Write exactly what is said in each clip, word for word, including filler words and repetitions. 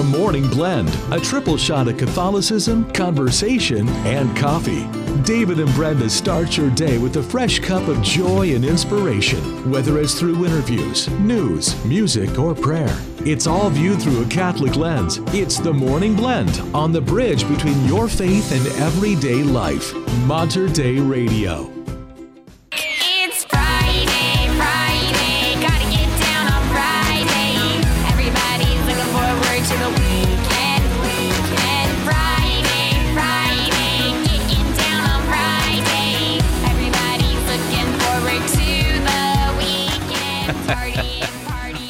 The Morning Blend, a triple shot of Catholicism, conversation, and coffee. David and Brenda start your day with a fresh cup of joy and inspiration, whether it's through interviews, news, music, or prayer. It's all viewed through a Catholic lens. It's The Morning Blend, on the bridge between your faith and everyday life. Mater Dei Radio.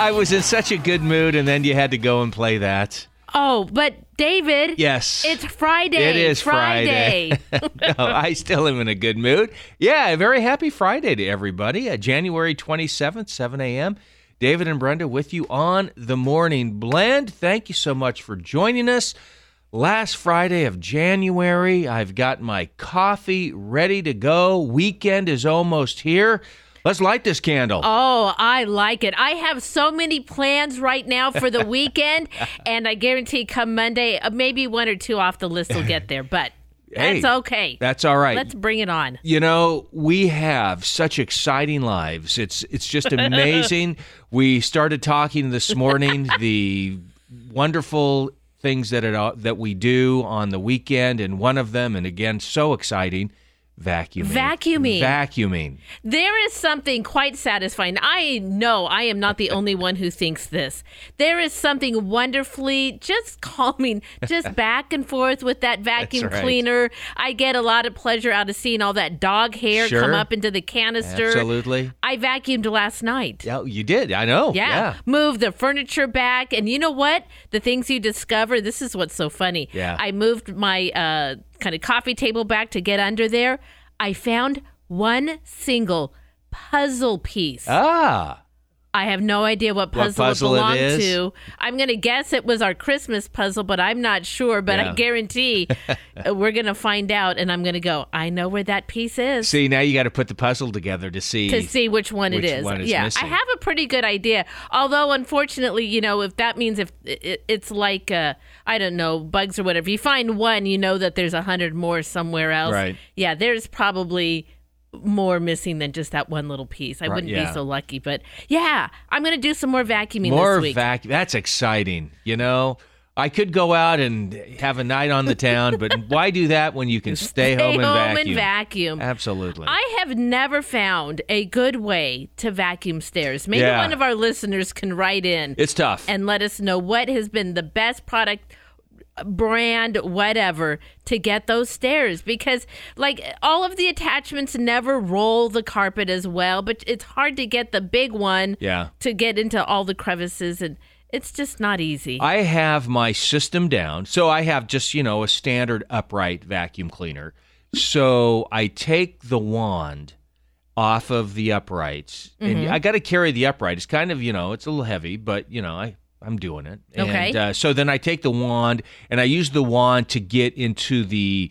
I was in such a good mood, and then you had to go and play that. Oh, but David. Yes. It's Friday. It is Friday. Friday. No, I still am in a good mood. Yeah, a very happy Friday to everybody. Uh, January twenty-seventh, seven a.m. David and Brenda with you on The Morning Blend. Thank you so much for joining us. Last Friday of January, I've got my coffee ready to go. Weekend is almost here. Let's light this candle. Oh, I like it. I have so many plans right now for the weekend, and I guarantee come Monday, maybe one or two off the list will get there, but hey, that's okay. That's all right. Let's bring it on. You know, we have such exciting lives. It's it's just amazing. We started talking this morning, the wonderful things that it, that we do on the weekend, and one of them, and again, so exciting, Vacuuming. Vacuuming. Vacuuming. There is something quite satisfying. I know I am not the only one who thinks this. There is something wonderfully just calming, just back and forth with that vacuum right. cleaner. I get a lot of pleasure out of seeing all that dog hair sure. come up into the canister. Absolutely. I vacuumed last night. Oh, you did. I know. Yeah. yeah. Moved the furniture back. And you know what? The things you discover, this is what's so funny. Yeah. I moved my... uh kind of coffee table back to get under there, I found one single puzzle piece. Ah. I have no idea what puzzle, what puzzle it belonged it to. I'm going to guess it was our Christmas puzzle, but I'm not sure. But yeah. I guarantee we're going to find out, and I'm going to go, I know where that piece is. See, now you got to put the puzzle together to see. To see which one which it is. One is yeah, missing. I have a pretty good idea. Although, unfortunately, you know, if that means if it, it's like, uh, I don't know, bugs or whatever. If you find one, you know that there's a hundred more somewhere else. Right. Yeah, there's probably... more missing than just that one little piece. I right, wouldn't yeah. be so lucky, but yeah, I'm going to do some more vacuuming more this week. More vacuum. That's exciting. You know, I could go out and have a night on the town, but why do that when you can stay, stay home, and, home vacuum. and vacuum? Absolutely. I have never found a good way to vacuum stairs. Maybe yeah. one of our listeners can write in. It's tough. And let us know what has been the best product brand, whatever, to get those stairs, because like all of the attachments never roll the carpet as well, but it's hard to get the big one yeah. to get into all the crevices, and it's just not easy. I have my system down, so I have just, you know, a standard upright vacuum cleaner. So I take the wand off of the uprights, mm-hmm. and I got to carry the upright. It's kind of, you know, it's a little heavy, but you know, I I'm doing it. And, okay. Uh, so then I take the wand, and I use the wand to get into the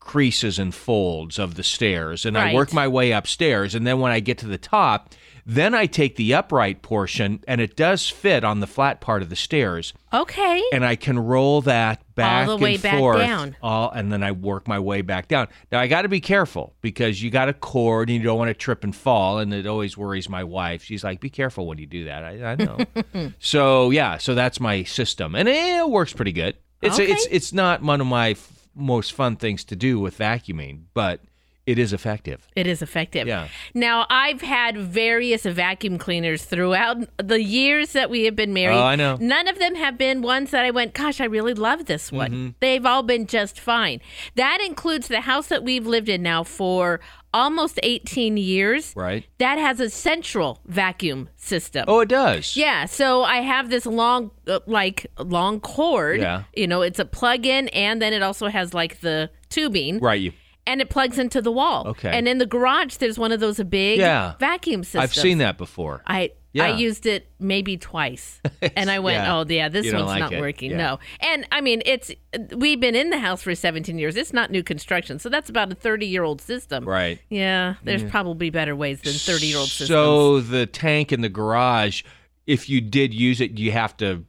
creases and folds of the stairs, and right. I work my way upstairs, and then when I get to the top, then I take the upright portion, and it does fit on the flat part of the stairs. Okay. And I can roll that back all the way and back forth, down. All, and then I work my way back down. Now, I got to be careful, because you got a cord, and you don't want to trip and fall, and it always worries my wife. She's like, be careful when you do that. I, I know. So, yeah, so that's my system, and it works pretty good. It's okay. a, it's it's not one of my most fun things to do with vacuuming, but it is effective. It is effective. Yeah. Now, I've had various vacuum cleaners throughout the years that we have been married. Oh, I know. None of them have been ones that I went, gosh, I really love this one. Mm-hmm. They've all been just fine. That includes the house that we've lived in now for almost eighteen years. Right. That has a central vacuum system. Oh, it does. Yeah. So I have this long, uh, like long cord. Yeah. You know, it's a plug-in, and then it also has like the tubing. Right. You- and it plugs into the wall. Okay. And in the garage, there's one of those big yeah. vacuum systems. I've seen that before. I yeah. I used it maybe twice, and I went, yeah. oh, yeah, this you one's like not it. working. Yeah. No. And, I mean, it's we've been in the house for seventeen years. It's not new construction, so that's about a thirty-year-old system. Right. Yeah, there's yeah. probably better ways than thirty-year-old systems. So the tank in the garage, if you did use it, you have to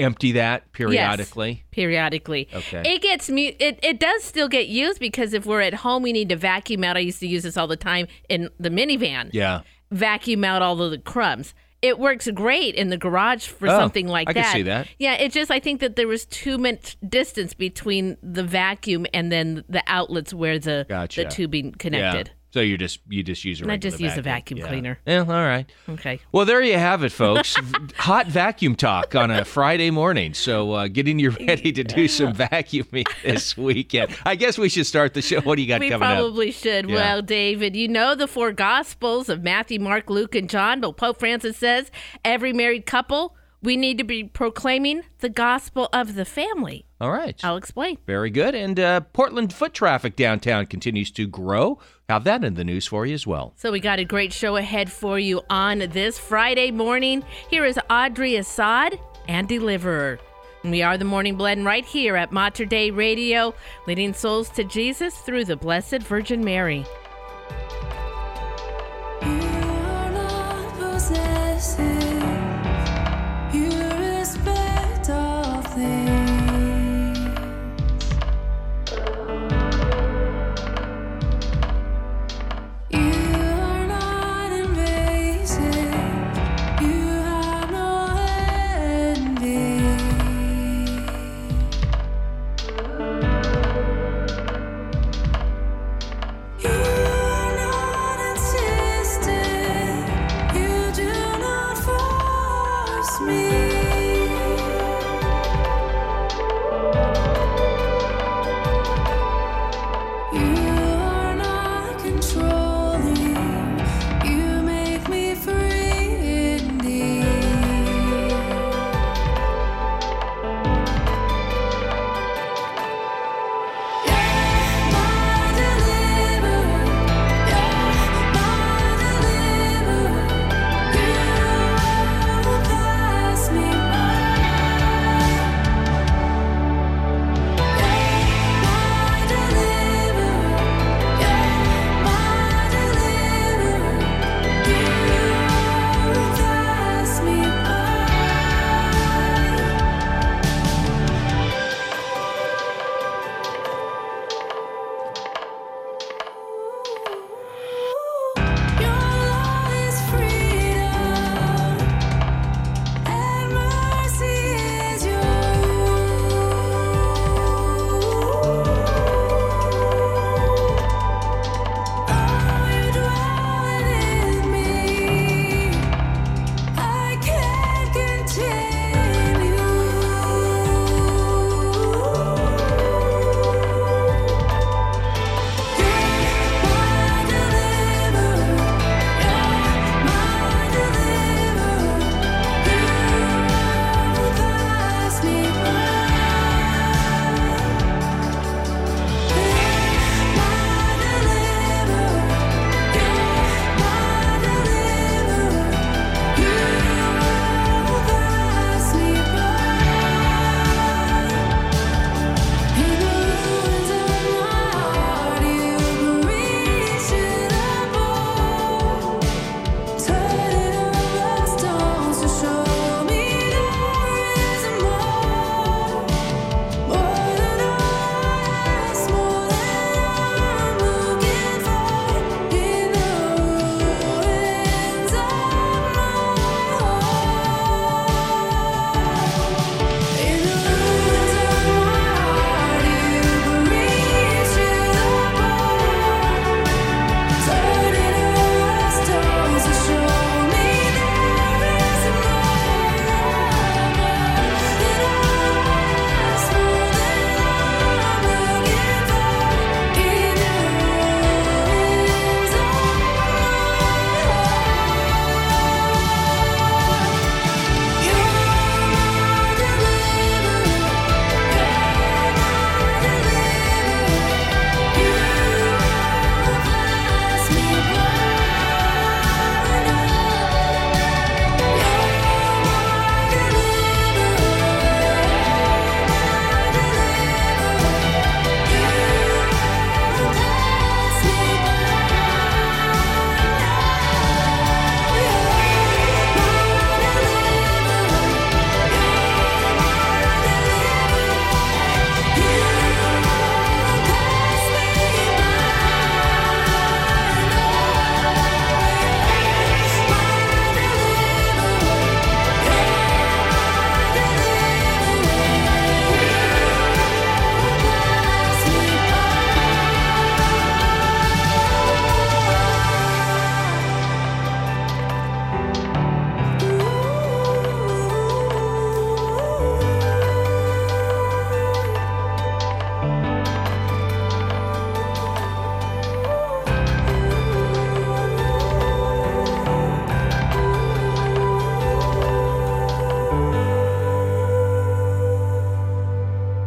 empty that periodically? Yes, periodically. Okay. It gets mu- it, it does still get used because if we're at home, we need to vacuum out. I used to use this all the time in the minivan. Yeah. Vacuum out all of the crumbs. It works great in the garage for oh, something like I that. I can see that. Yeah, it just, I think that there was too much distance between the vacuum and then the outlets where the, gotcha. the tubing connected. Yeah. So you just you just use a regular I just vacuum. use a vacuum yeah. cleaner. Yeah, all right. Okay. Well, there you have it, folks. Hot vacuum talk on a Friday morning. So uh, getting you ready to do some vacuuming this weekend. I guess we should start the show. What do you got we coming up? We probably should. Yeah. Well, David, you know the four Gospels of Matthew, Mark, Luke, and John. But Pope Francis says every married couple, we need to be proclaiming the gospel of the family. All right. I'll explain. Very good. And uh, Portland foot traffic downtown continues to grow. Have that in the news for you as well. So we got a great show ahead for you on this Friday morning. Here is Audrey Assad and Deliverer. And we are the Morning Blend right here at Mater Dei Radio, leading souls to Jesus through the Blessed Virgin Mary. You are not possessive. You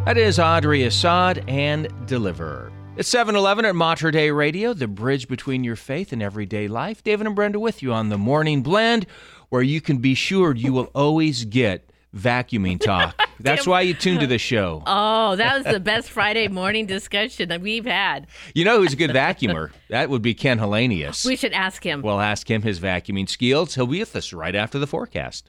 That is Audrey Assad and Deliverer. It's seven eleven at Mater Dei Radio, the bridge between your faith and everyday life. David and Brenda with you on the Morning Blend, where you can be sure you will always get vacuuming talk. That's why you tuned to the show. Oh, that was the best Friday morning discussion that we've had. You know who's a good vacuumer? That would be Ken Hellenius. We should ask him. We'll ask him his vacuuming skills. He'll be with us right after the forecast.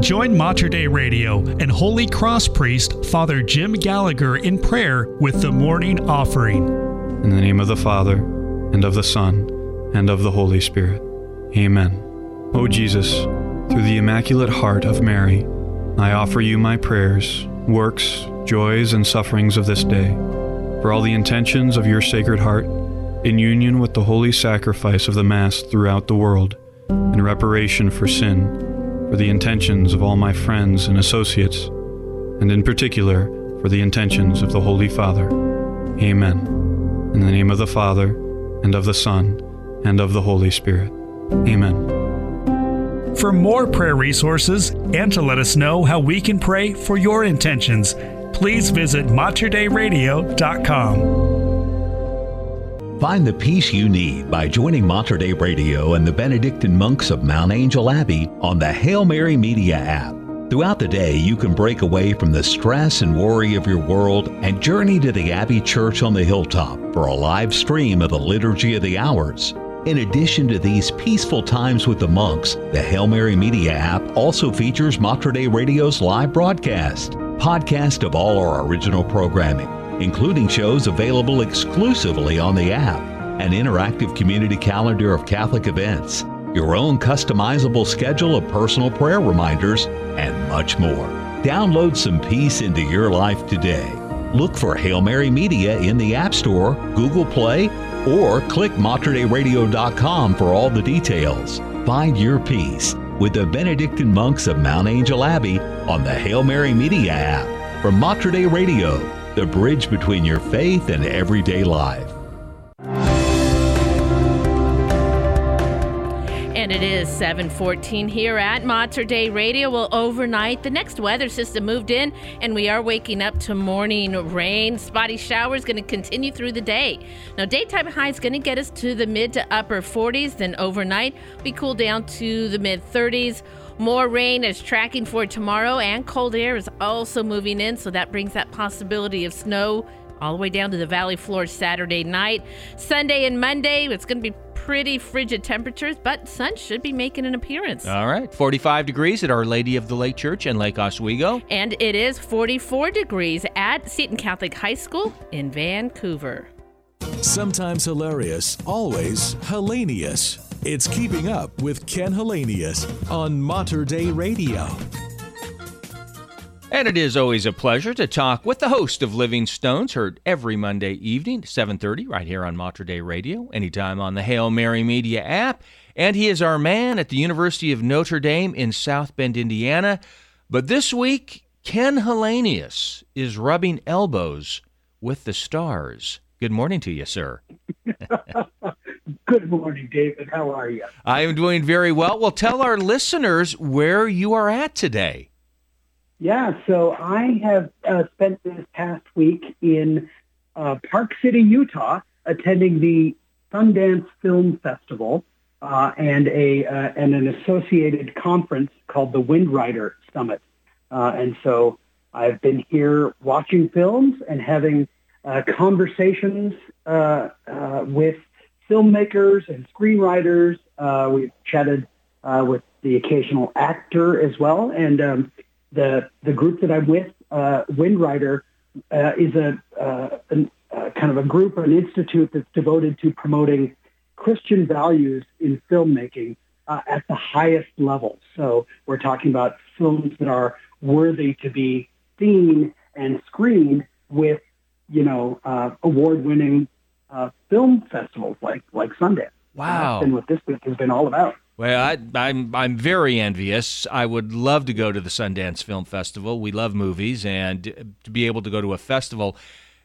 Join Mater Dei Radio and Holy Cross priest Father Jim Gallagher in prayer with the morning offering. In the name of the Father, and of the Son, and of the Holy Spirit. Amen. O Jesus, through the Immaculate Heart of Mary, I offer you my prayers, works, joys, and sufferings of this day, for all the intentions of your Sacred Heart, in union with the holy sacrifice of the Mass throughout the world, in reparation for sin, for the intentions of all my friends and associates, and in particular for the intentions of the Holy Father. Amen. In the name of the Father, and of the Son, and of the Holy Spirit. Amen. For more prayer resources and to let us know how we can pray for your intentions, please visit mater dei radio dot com. Find the peace you need by joining Mater Dei Radio and the Benedictine monks of Mount Angel Abbey on the Hail Mary Media app. Throughout the day, you can break away from the stress and worry of your world and journey to the Abbey Church on the hilltop for a live stream of the Liturgy of the Hours. In addition to these peaceful times with the monks, the Hail Mary Media app also features Mater Dei Radio's live broadcast, podcast of all our original programming, including shows available exclusively on the app, an interactive community calendar of Catholic events, your own customizable schedule of personal prayer reminders, and much more. Download some peace into your life today. Look for Hail Mary Media in the App Store, Google Play, or click mater dei radio dot com for all the details. Find your peace with the Benedictine monks of Mount Angel Abbey on the Hail Mary Media app from Mater Dei Radio, the bridge between your faith and everyday life. And it is seven fourteen here at Mater Dei Radio. Well, overnight, the next weather system moved in, and we are waking up to morning rain. Spotty showers going to continue through the day. Now, daytime high is going to get us to the mid to upper forties. Then overnight, we cool down to the mid thirties. More rain is tracking for tomorrow, and cold air is also moving in, so that brings that possibility of snow all the way down to the valley floor Saturday night. Sunday and Monday, it's going to be pretty frigid temperatures, but sun should be making an appearance. All right. forty-five degrees at Our Lady of the Lake Church in Lake Oswego. And it is forty-four degrees at Seton Catholic High School in Vancouver. Sometimes hilarious, always Hellenius. It's Keeping Up with Ken Hellenius on Mater Dei Radio. And it is always a pleasure to talk with the host of Living Stones, heard every Monday evening, seven thirty, right here on Mater Dei Radio, anytime on the Hail Mary Media app. And he is our man at the University of Notre Dame in South Bend, Indiana. But this week, Ken Hellenius is rubbing elbows with the stars. Good morning to you, sir. Good morning, David. How are you? I am doing very well. Well, tell our listeners where you are at today. Yeah, so I have uh, spent this past week in uh, Park City, Utah, attending the Sundance Film Festival uh, and a uh, and an associated conference called the Windrider Summit. Uh, and so I've been here watching films and having uh, conversations uh, uh, with filmmakers and screenwriters. Uh, we've chatted uh, with the occasional actor as well. And um, the the group that I'm with, uh, Windrider, uh, is a, uh, an, uh, kind of a group, an institute that's devoted to promoting Christian values in filmmaking uh, at the highest level. So we're talking about films that are worthy to be seen and screened with, you know, uh, award-winning uh, film festivals like like Sundance. Wow. And that's been what this week has been all about. Well, I, I'm I'm very envious. I would love to go to the Sundance Film Festival. We love movies, and to be able to go to a festival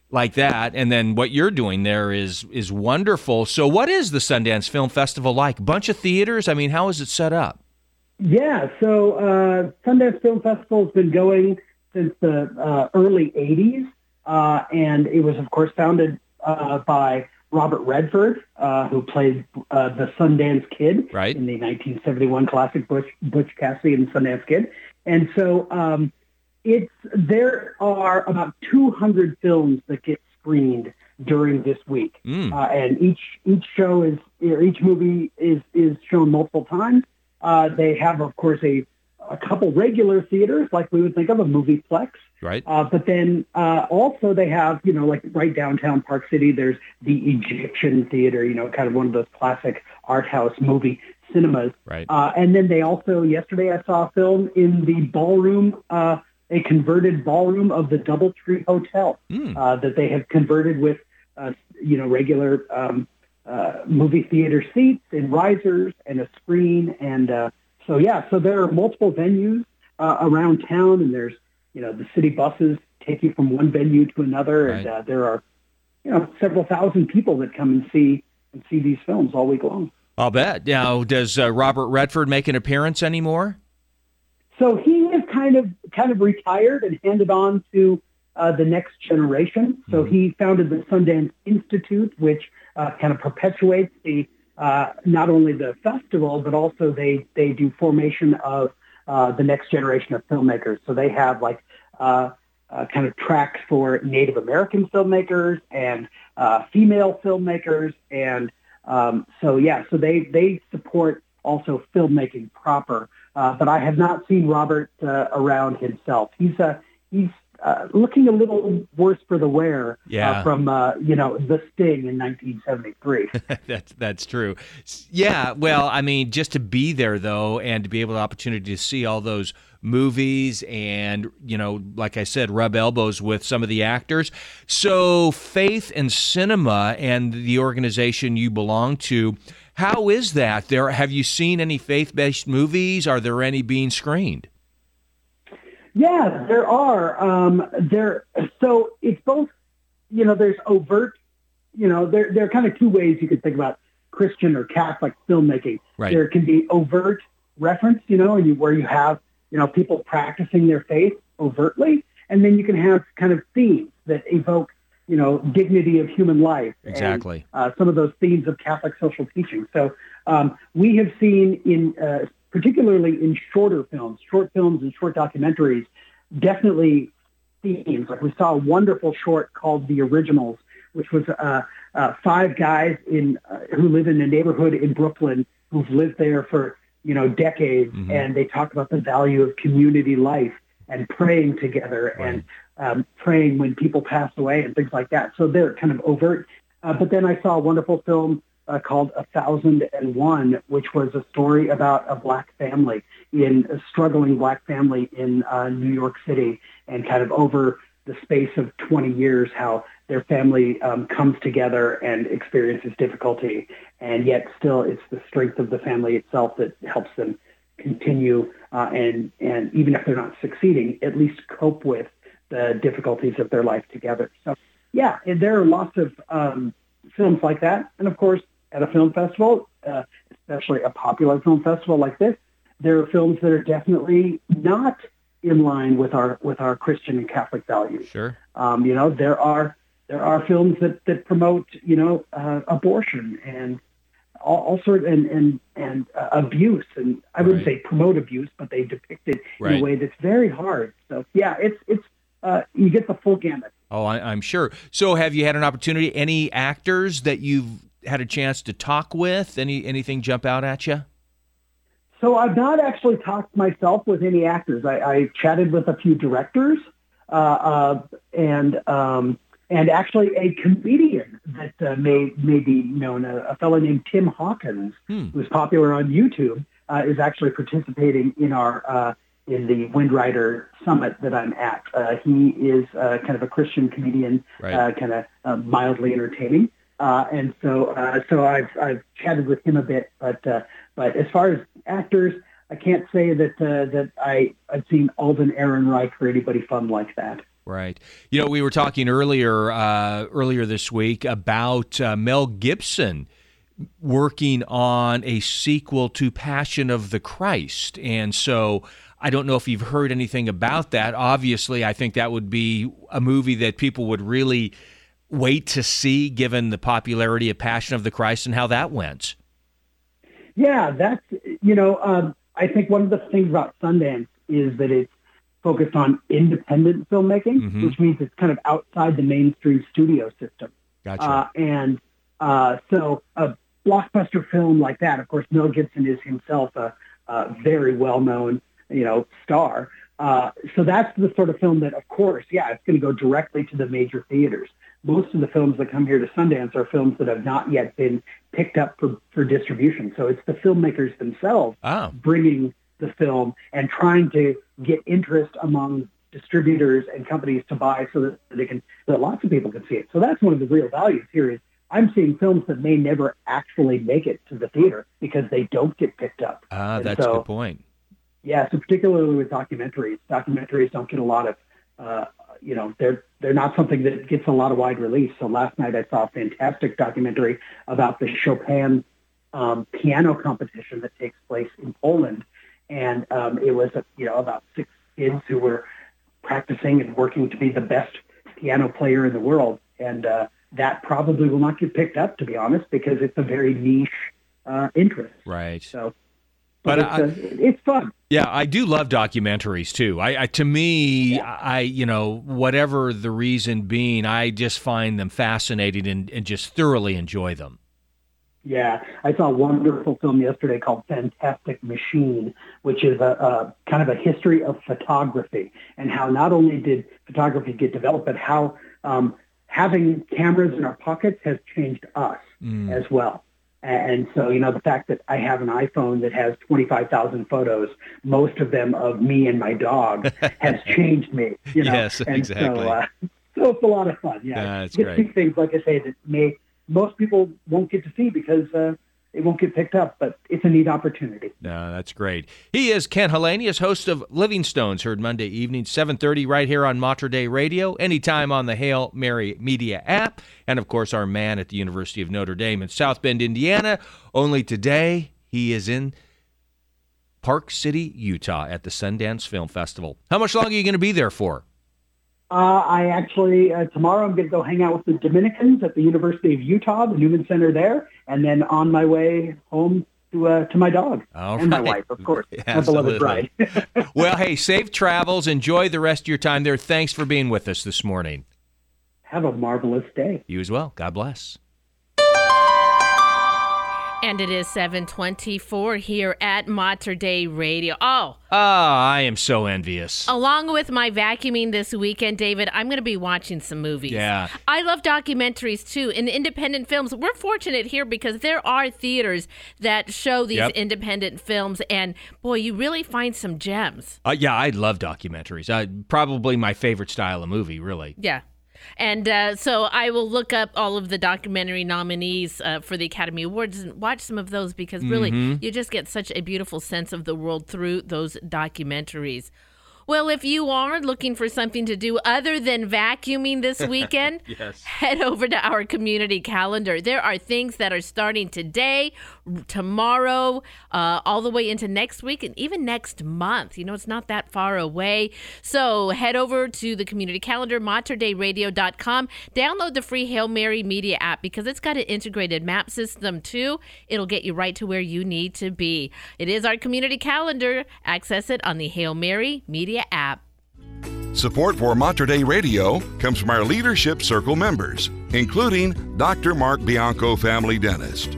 like that, and then what you're doing there is is wonderful. So what is the Sundance Film Festival like? Bunch of theaters? I mean, how is it set up? Yeah, so uh, Sundance Film Festival has been going since the uh, early eighties, uh, and it was, of course, founded uh, by Robert Redford, uh, who played uh, the Sundance Kid right. in the nineteen seventy-one classic Butch, Butch Cassidy and the Sundance Kid. And so um, it's there are about two hundred films that get screened during this week, mm. uh, and each each show is or each movie is is shown multiple times. Uh, they have, of course, a a couple regular theaters like we would think of a movieplex. Right. Uh, but then uh, also they have, you know, like right downtown Park City, there's the Egyptian Theater, you know, kind of one of those classic art house movie cinemas. Right. Uh, and then they also, yesterday I saw a film in the ballroom, uh, a converted ballroom of the Doubletree Hotel mm. uh, that they have converted with, uh, you know, regular um, uh, movie theater seats and risers and a screen. And uh, so, yeah, so there are multiple venues uh, around town, and there's, you know, the city buses take you from one venue to another, right. and uh, there are, you know, several thousand people that come and see and see these films all week long. I'll bet. Now, does uh, Robert Redford make an appearance anymore? So he is kind of kind of retired and handed on to uh, the next generation. So mm-hmm. he founded the Sundance Institute, which uh, kind of perpetuates the uh, not only the festival, but also they they do formation of Uh, the next generation of filmmakers. So they have like uh, uh, kind of tracks for Native American filmmakers and uh, female filmmakers. And um, so, yeah, so they, they support also filmmaking proper. Uh, but I have not seen Robert uh, around himself. He's uh, he's uh, looking a little worse for the wear yeah. uh, from, uh, you know, the sting in nineteen seventy-three. that's that's true. Yeah, well, I mean, just to be there, though, and to be able to opportunity to see all those movies and, you know, like I said, rub elbows with some of the actors. So Faith and Cinema and the organization you belong to, how is that? There, have you seen any faith-based movies? Are there any being screened? Yeah, there are. Um, there, so it's both, you know, there's overt, you know, there, there are kind of two ways you can think about Christian or Catholic filmmaking. Right. There can be overt reference, you know, and you, where you have, you know, people practicing their faith overtly, and then you can have kind of themes that evoke, you know, dignity of human life. Exactly. And, uh, some of those themes of Catholic social teaching. So um, we have seen in uh, particularly in shorter films, short films and short documentaries, definitely themes. Like we saw a wonderful short called The Originals, which was uh, uh, five guys in uh, who live in a neighborhood in Brooklyn who've lived there for, you know, decades, mm-hmm. and they talk about the value of community life and praying together right. and um, praying when people pass away and things like that. So they're kind of overt. Uh, but then I saw a wonderful film Uh, called A Thousand and One, which was a story about a black family, in a struggling black family in uh, New York City, and kind of over the space of twenty years, how their family um, comes together and experiences difficulty. And yet still it's the strength of the family itself that helps them continue uh, and, and even if they're not succeeding, at least cope with the difficulties of their life together. So yeah, and there are lots of um, films like that. And of course, at a film festival, uh, especially a popular film festival like this, there are films that are definitely not in line with our with our Christian and Catholic values. Sure, um, you know, there are there are films that, that promote, you know, uh, abortion and all, all sorts and and and uh, abuse, and I wouldn't right. say promote abuse, but they depict it right. in a way that's very hard. So yeah, it's it's uh, you get the full gamut. Oh, I, I'm sure. So have you had an opportunity? Any actors that you've had a chance to talk with? Any anything jump out at you? So I've not actually talked myself with any actors. I, I chatted with a few directors, uh, uh, and um, and actually a comedian that uh, may may be known, a, a fellow named Tim Hawkins, hmm. who's popular on YouTube, uh, is actually participating in our uh, in the Wind Rider Summit that I'm at. Uh, he is uh, kind of a Christian comedian, right. uh, kind of uh, mildly entertaining. Uh, and so, uh, so I've I've chatted with him a bit, but uh, but as far as actors, I can't say that uh, that I I've seen Alden Ehrenreich or anybody fun like that. Right. You know, we were talking earlier uh, earlier this week about uh, Mel Gibson working on a sequel to Passion of the Christ, and so I don't know if you've heard anything about that. Obviously, I think that would be a movie that people would really wait to see, given the popularity of Passion of the Christ and how that went. Yeah, that's, you know, um, I think one of the things about Sundance is that it's focused on independent filmmaking, mm-hmm. which means it's kind of outside the mainstream studio system. Gotcha. Uh, and uh, so a blockbuster film like that, of course, Mel Gibson is himself a, a very well-known, you know, star. Uh, so that's the sort of film that, of course, yeah, it's going to go directly to the major theaters. Most of the films that come here to Sundance are films that have not yet been picked up for, for distribution. So it's the filmmakers themselves oh. bringing the film and trying to get interest among distributors and companies to buy so that they can, so that lots of people can see it. So that's one of the real values here is I'm seeing films that may never actually make it to the theater because they don't get picked up. Ah, and that's so, a good point. Yeah, so particularly with documentaries, documentaries don't get a lot of, uh, you know, they're they're not something that gets a lot of wide release. So last night I saw a fantastic documentary about the Chopin um, piano competition that takes place in Poland, and um, it was, you know, about six kids who were practicing and working to be the best piano player in the world, and uh, that probably will not get picked up, to be honest, because it's a very niche uh, interest. Right. So. But it's, I, a, it's fun. Yeah, I do love documentaries too. I, I to me, yeah. I you know whatever the reason being, I just find them fascinating and, and just thoroughly enjoy them. Yeah, I saw a wonderful film yesterday called Fantastic Machine, which is a, a kind of a history of photography and how not only did photography get developed, but how um, having cameras in our pockets has changed us mm. as well. And so, you know, the fact that I have an iPhone that has twenty-five thousand photos, most of them of me and my dog, has changed me. You know? Yes, and exactly. So, uh, so it's a lot of fun. Yeah, uh, it's great. See things, like I say, that may most people won't get to see because uh, it won't get picked up, but it's a neat opportunity. No, that's great. He is Ken Hellenius, host of Living Stones, heard Monday evening, seven thirty, right here on Mater Dei Radio, anytime on the Hail Mary Media app, and, of course, our man at the University of Notre Dame in South Bend, Indiana. Only today, he is in Park City, Utah, at the Sundance Film Festival. How much longer are you going to be there for? Uh, I actually, uh, tomorrow I'm going to go hang out with the Dominicans at the University of Utah, the Newman Center there, and then on my way home to uh, to my dog All and right. my wife, of course, my beloved bride. Well, hey, safe travels. Enjoy the rest of your time there. Thanks for being with us this morning. Have a marvelous day. You as well. God bless. And it is seven twenty-four here at Mater Dei Radio. Oh. Oh, I am so envious. Along with my vacuuming this weekend, David, I'm going to be watching some movies. Yeah. I love documentaries, too, and independent films. We're fortunate here because there are theaters that show these yep. independent films, and, boy, you really find some gems. Uh, yeah, I love documentaries. Uh, probably my favorite style of movie, really. Yeah. And uh, so I will look up all of the documentary nominees uh, for the Academy Awards and watch some of those because really mm-hmm. you just get such a beautiful sense of the world through those documentaries. Well, if you are looking for something to do other than vacuuming this weekend, yes. head over to our community calendar. There are things that are starting today, tomorrow, uh, all the way into next week, and even next month. You know, it's not that far away. So head over to the community calendar, mater dei radio dot com. Download the free Hail Mary Media app because it's got an integrated map system, too. It'll get you right to where you need to be. It is our community calendar. Access it on the Hail Mary Media app. Support for Mater Dei Radio comes from our Leadership Circle members, including Doctor Mark Bianco, family dentist.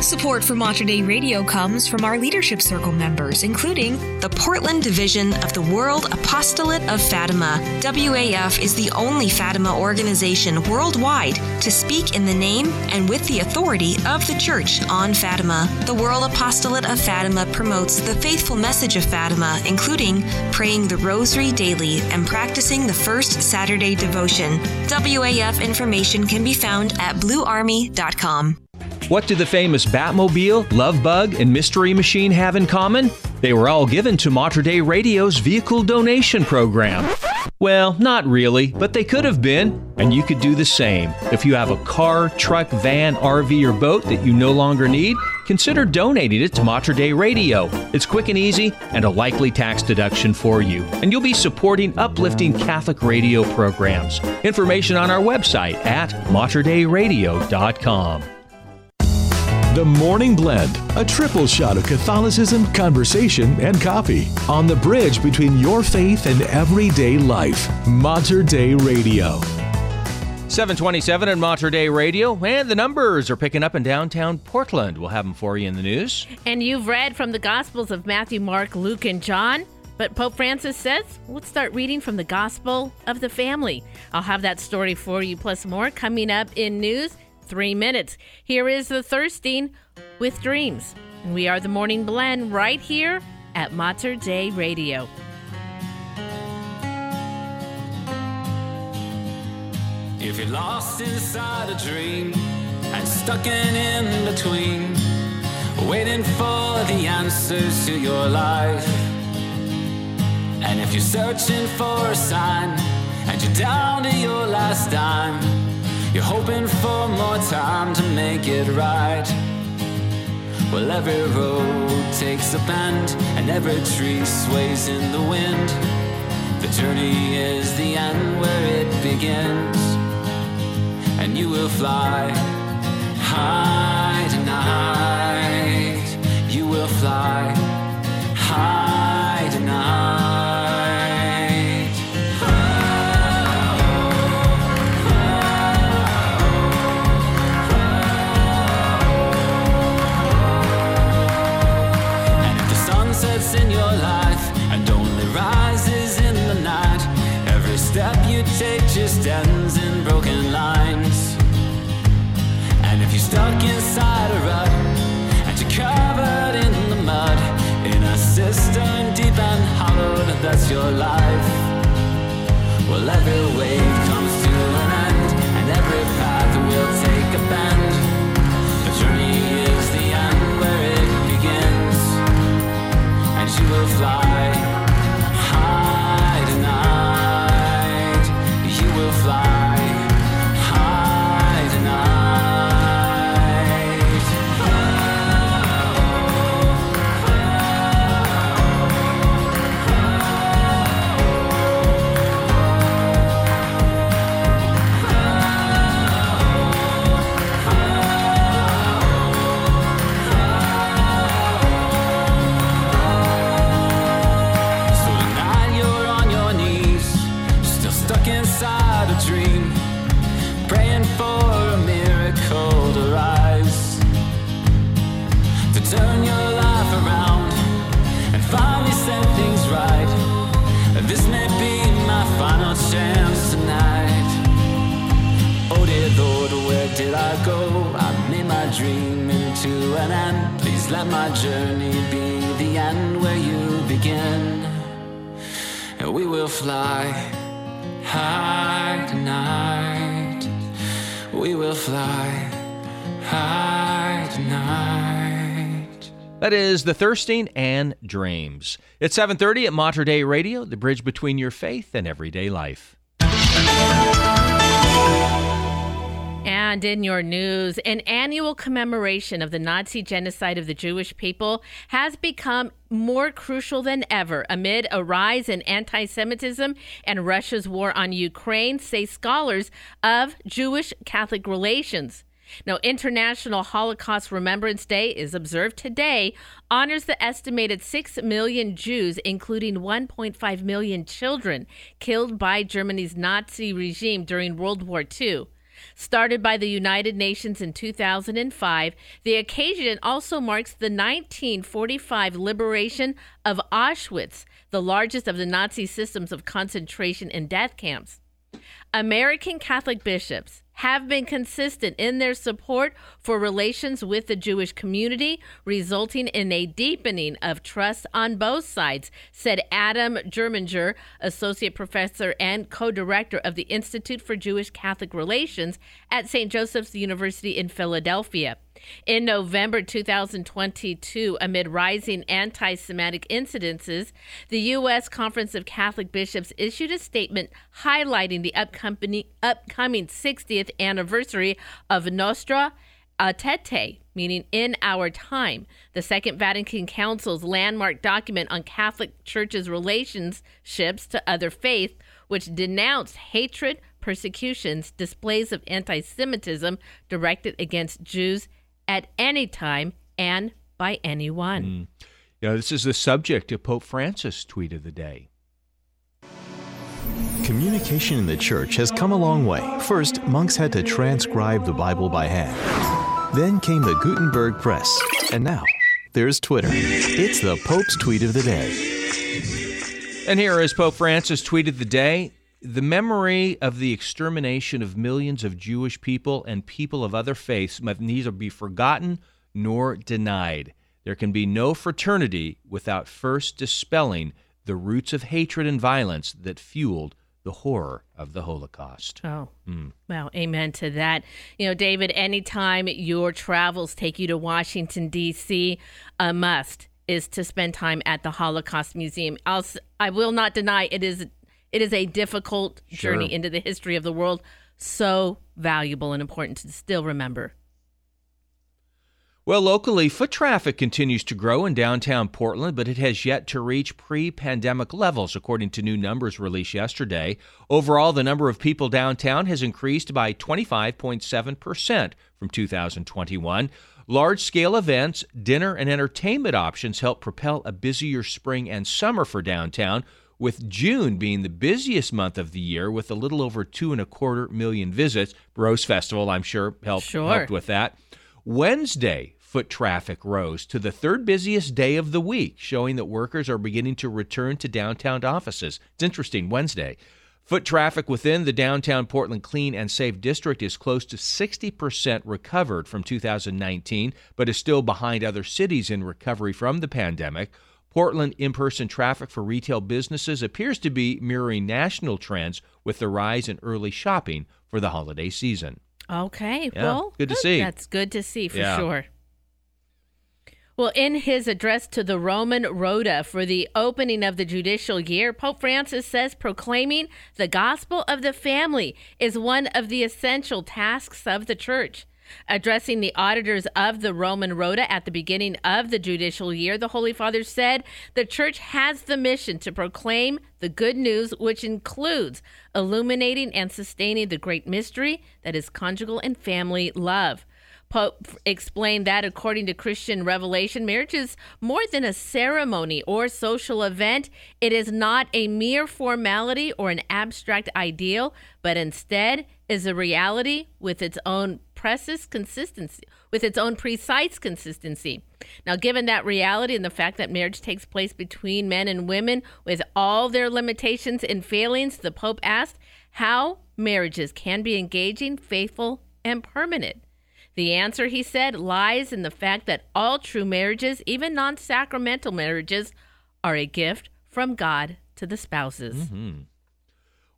Support for Mater Dei Radio comes from our Leadership Circle members, including the Portland Division of the World Apostolate of Fatima. W A F is the only Fatima organization worldwide to speak in the name and with the authority of the Church on Fatima. The World Apostolate of Fatima promotes the faithful message of Fatima, including praying the Rosary daily and practicing the First Saturday devotion. W A F information can be found at blue army dot com. What do the famous Batmobile, Love Bug, and Mystery Machine have in common? They were all given to Mater Dei Radio's vehicle donation program. Well, not really, but they could have been, and you could do the same. If you have a car, truck, van, R V, or boat that you no longer need, consider donating it to Mater Dei Radio. It's quick and easy, and a likely tax deduction for you. And you'll be supporting uplifting Catholic radio programs. Information on our website at mater dei radio dot com. The Morning Blend, a triple shot of Catholicism, conversation, and coffee on the bridge between your faith and everyday life. Mater Dei Radio. seven twenty-seven at Mater Dei Radio, and the numbers are picking up in downtown Portland. We'll have them for you in the news. And you've read from the Gospels of Matthew, Mark, Luke, and John. But Pope Francis says, let's start reading from the Gospel of the family. I'll have that story for you, plus more coming up in news. Three minutes. Here is the Thirsting with Dreams. And we are the Morning Blend right here at Mater Dei Radio. If you're lost inside a dream and stuck in in between, waiting for the answers to your life, and if you're searching for a sign and you're down to your last dime, you're hoping for more time to make it right. Well, every road takes a bend, and every tree sways in the wind. The journey is the end where it begins, and you will fly high tonight. You will fly high tonight. In your life and only rises in the night, every step you take just ends in broken lines. And if you're stuck inside a rut and you're covered in the mud, in a cistern deep and hollowed, that's your life. Well, every wave comes to an end, and every path will take a bend. The journey is the end where it begins, and you will fly high tonight. You will fly high tonight. Oh, oh, oh, oh, oh, oh, oh, oh, oh, oh, oh. Inside a dream, praying for a miracle to rise, to turn your life around and finally set things right. This may be my final chance tonight. Oh dear Lord, where did I go? I made my dream into an end. Please let my journey be the end where you begin, and we will fly high tonight, we will fly high tonight. That is The Thirsting and Dreams. It's seven thirty at Mater Dei Radio, the bridge between your faith and everyday life. And in your news, an annual commemoration of the Nazi genocide of the Jewish people has become more crucial than ever amid a rise in anti-Semitism and Russia's war on Ukraine, say scholars of Jewish Catholic relations. Now, International Holocaust Remembrance Day is observed today, honors the estimated six million Jews, including one point five million children, killed by Germany's Nazi regime during World War Two. Started by the United Nations in two thousand five, the occasion also marks the nineteen forty-five liberation of Auschwitz, the largest of the Nazi systems of concentration and death camps. American Catholic bishops have been consistent in their support for relations with the Jewish community, resulting in a deepening of trust on both sides, said Adam Germinger, associate professor and co-director of the Institute for Jewish Catholic Relations at Saint Joseph's University in Philadelphia. In November two thousand twenty-two, amid rising anti-Semitic incidences, the U S Conference of Catholic Bishops issued a statement highlighting the upcoming, upcoming sixtieth anniversary of Nostra Aetate, meaning in our time, the Second Vatican Council's landmark document on Catholic Church's relationships to other faiths, which denounced hatred, persecutions, displays of anti-Semitism directed against Jews at any time and by anyone. Mm. You know, this is the subject of Pope Francis' tweet of the day. Communication in the church has come a long way. First, monks had to transcribe the Bible by hand. Then came the Gutenberg press. And now, there's Twitter. It's the Pope's tweet of the day. And here is Pope Francis' tweet of the day. The memory of the extermination of millions of Jewish people and people of other faiths must neither be forgotten nor denied. There can be no fraternity without first dispelling the roots of hatred and violence that fueled the horror of the Holocaust. Oh, mm. Well, amen to that. You know, David, anytime your travels take you to Washington, D C, a must is to spend time at the Holocaust Museum. I'll, I will not deny it is It is a difficult journey sure. into the history of the world. So valuable and important to still remember. Well, locally, foot traffic continues to grow in downtown Portland, but it has yet to reach pre-pandemic levels, according to new numbers released yesterday. Overall, the number of people downtown has increased by twenty-five point seven percent from two thousand twenty-one. Large-scale events, dinner, and entertainment options help propel a busier spring and summer for downtown, with June being the busiest month of the year with a little over two and a quarter million visits. Rose Festival, I'm sure, helped, sure. helped with that. Wednesday, foot traffic rose to the third busiest day of the week, showing that workers are beginning to return to downtown offices. It's interesting, Wednesday. Foot traffic within the downtown Portland Clean and Safe District is close to sixty percent recovered from two thousand nineteen, but is still behind other cities in recovery from the pandemic. Portland in-person traffic for retail businesses appears to be mirroring national trends with the rise in early shopping for the holiday season. Okay, yeah, well, good to see. That's good to see for yeah. sure. Well, in his address to the Roman Rota for the opening of the judicial year, Pope Francis says proclaiming the gospel of the family is one of the essential tasks of the church. Addressing the auditors of the Roman Rota at the beginning of the judicial year, the Holy Father said the church has the mission to proclaim the good news, which includes illuminating and sustaining the great mystery that is conjugal and family love. Pope explained that according to Christian revelation, marriage is more than a ceremony or social event. It is not a mere formality or an abstract ideal, but instead is a reality with its own precious consistency, with its own precise consistency. Now, given that reality and the fact that marriage takes place between men and women with all their limitations and failings, the Pope asked how marriages can be engaging, faithful, and permanent. The answer, he said, lies in the fact that all true marriages, even non-sacramental marriages, are a gift from God to the spouses. Mm-hmm.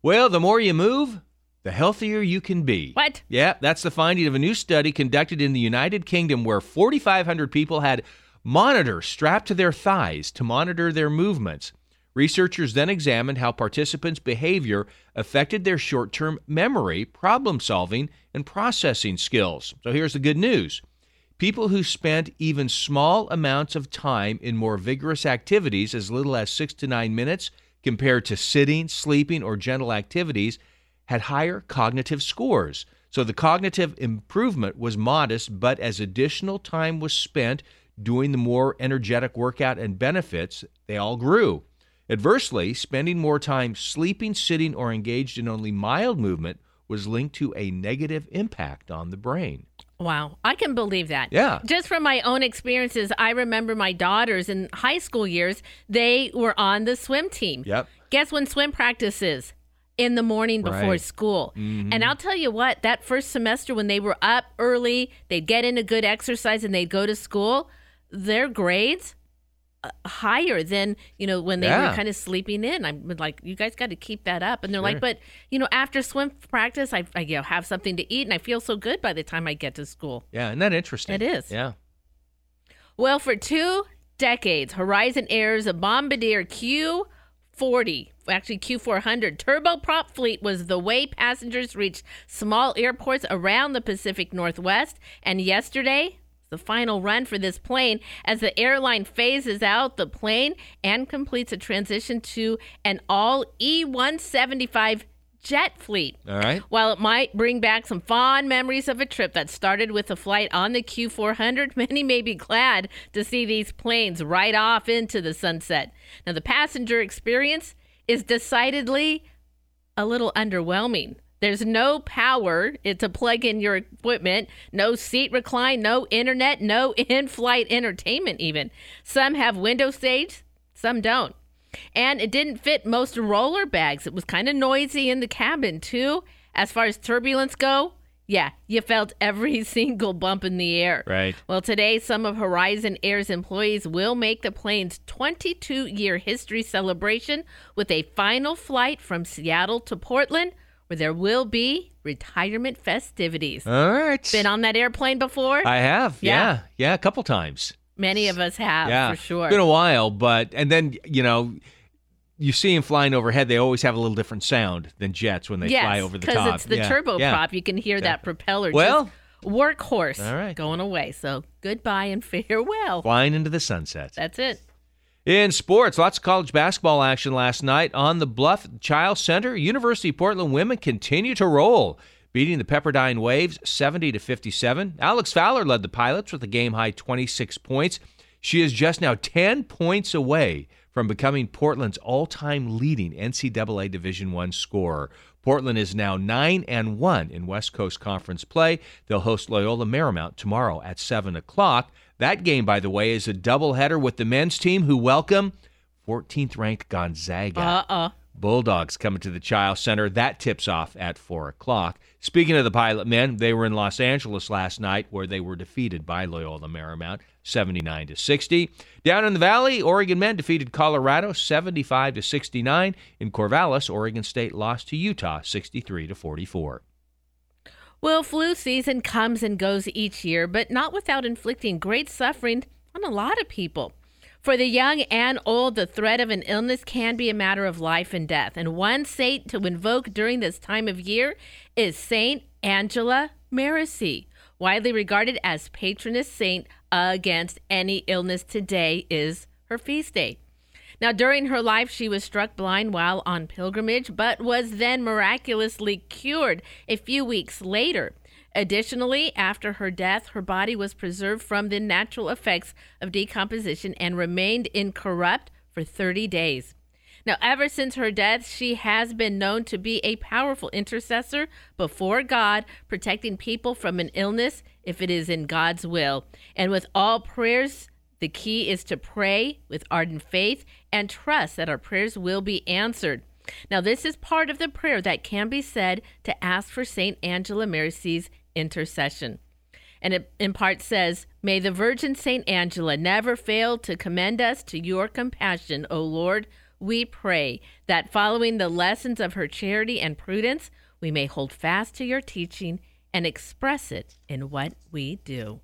Well, the more you move, the healthier you can be. What? Yeah, that's the finding of a new study conducted in the United Kingdom where four thousand five hundred people had monitors strapped to their thighs to monitor their movements. Researchers then examined how participants' behavior affected their short-term memory, problem-solving, and processing skills. So here's the good news. People who spent even small amounts of time in more vigorous activities, as little as six to nine minutes, compared to sitting, sleeping, or gentle activities, had higher cognitive scores, So the cognitive improvement was modest, but as additional time was spent doing the more energetic workout and benefits, they all grew. Adversely, spending more time sleeping, sitting, or engaged in only mild movement was linked to a negative impact on the brain. Wow. I can believe that. Yeah. Just from my own experiences, I remember my daughters in high school years, they were on the swim team. Yep. Guess when swim practice is? In the morning before right. school. Mm-hmm. And I'll tell you what, that first semester when they were up early, they'd get in a good exercise and they'd go to school, their grades higher than, you know, when they yeah. were kind of sleeping in. I'm like, you guys got to keep that up. And they're sure. like, but, you know, after swim practice, I, I you know, have something to eat and I feel so good by the time I get to school. Yeah, isn't that interesting? It is. Yeah. Well, for two decades, Horizon Air's a Bombardier Q forty, actually Q four hundred, turboprop fleet was the way passengers reached small airports around the Pacific Northwest. And yesterday, the final run for this plane as the airline phases out the plane and completes a transition to an all E one seventy-five jet fleet. All right. While it might bring back some fond memories of a trip that started with a flight on the Q four hundred, many may be glad to see these planes right off into the sunset. Now, the passenger experience is decidedly a little underwhelming. There's no power to plug in your equipment, no seat recline, no internet, no in-flight entertainment even. Some have window shades, some don't. And it didn't fit most roller bags. It was kind of noisy in the cabin too. As far as turbulence go, yeah, you felt every single bump in the air. Right. Well, today, some of Horizon Air's employees will make the plane's twenty-two-year history celebration with a final flight from Seattle to Portland, where there will be retirement festivities. All right. Been on that airplane before? I have. Yeah. Yeah, yeah a couple times. Many of us have, yeah. for sure. It's been a while, but, and then, you know, you see them flying overhead. They always have a little different sound than jets when they yes, fly over the top. Yes, because it's the yeah. turboprop. Yeah. You can hear exactly. that propeller. Well, just workhorse all right. going away. So goodbye and farewell. Flying into the sunset. That's it. In sports, lots of college basketball action last night. On the Bluff Child Center, University of Portland women continue to roll, beating the Pepperdine Waves seventy to fifty-seven. Alex Fowler led the Pilots with a game-high twenty-six points. She is just now ten points away from becoming Portland's all-time leading N C double A Division I scorer. Portland is now nine and one in West Coast Conference play. They'll host Loyola Marymount tomorrow at seven o'clock. That game, by the way, is a doubleheader with the men's team who welcome fourteenth-ranked Gonzaga. Uh-uh. Bulldogs coming to the Child Center. That tips off at four o'clock. Speaking of the Pilot men, they were in Los Angeles last night where they were defeated by Loyola Marymount, seventy-nine to sixty. Down in the Valley, Oregon men defeated Colorado, seventy-five to sixty-nine. In Corvallis, Oregon State lost to Utah, sixty-three to forty-four. Well, flu season comes and goes each year, but not without inflicting great suffering on a lot of people. For the young and old, the threat of an illness can be a matter of life and death. And one saint to invoke during this time of year is Saint Angela Merici, widely regarded as patroness saint against any illness. Today is her feast day. Now, during her life, she was struck blind while on pilgrimage, but was then miraculously cured a few weeks later. Additionally, after her death, her body was preserved from the natural effects of decomposition and remained incorrupt for thirty days. Now, ever since her death, she has been known to be a powerful intercessor before God, protecting people from an illness if it is in God's will. And with all prayers, the key is to pray with ardent faith and trust that our prayers will be answered. Now, this is part of the prayer that can be said to ask for Saint Angela Merici's intercession. And it in part says, "May the Virgin Saint Angela never fail to commend us to your compassion, O Lord. We pray that following the lessons of her charity and prudence, we may hold fast to your teaching and express it in what we do."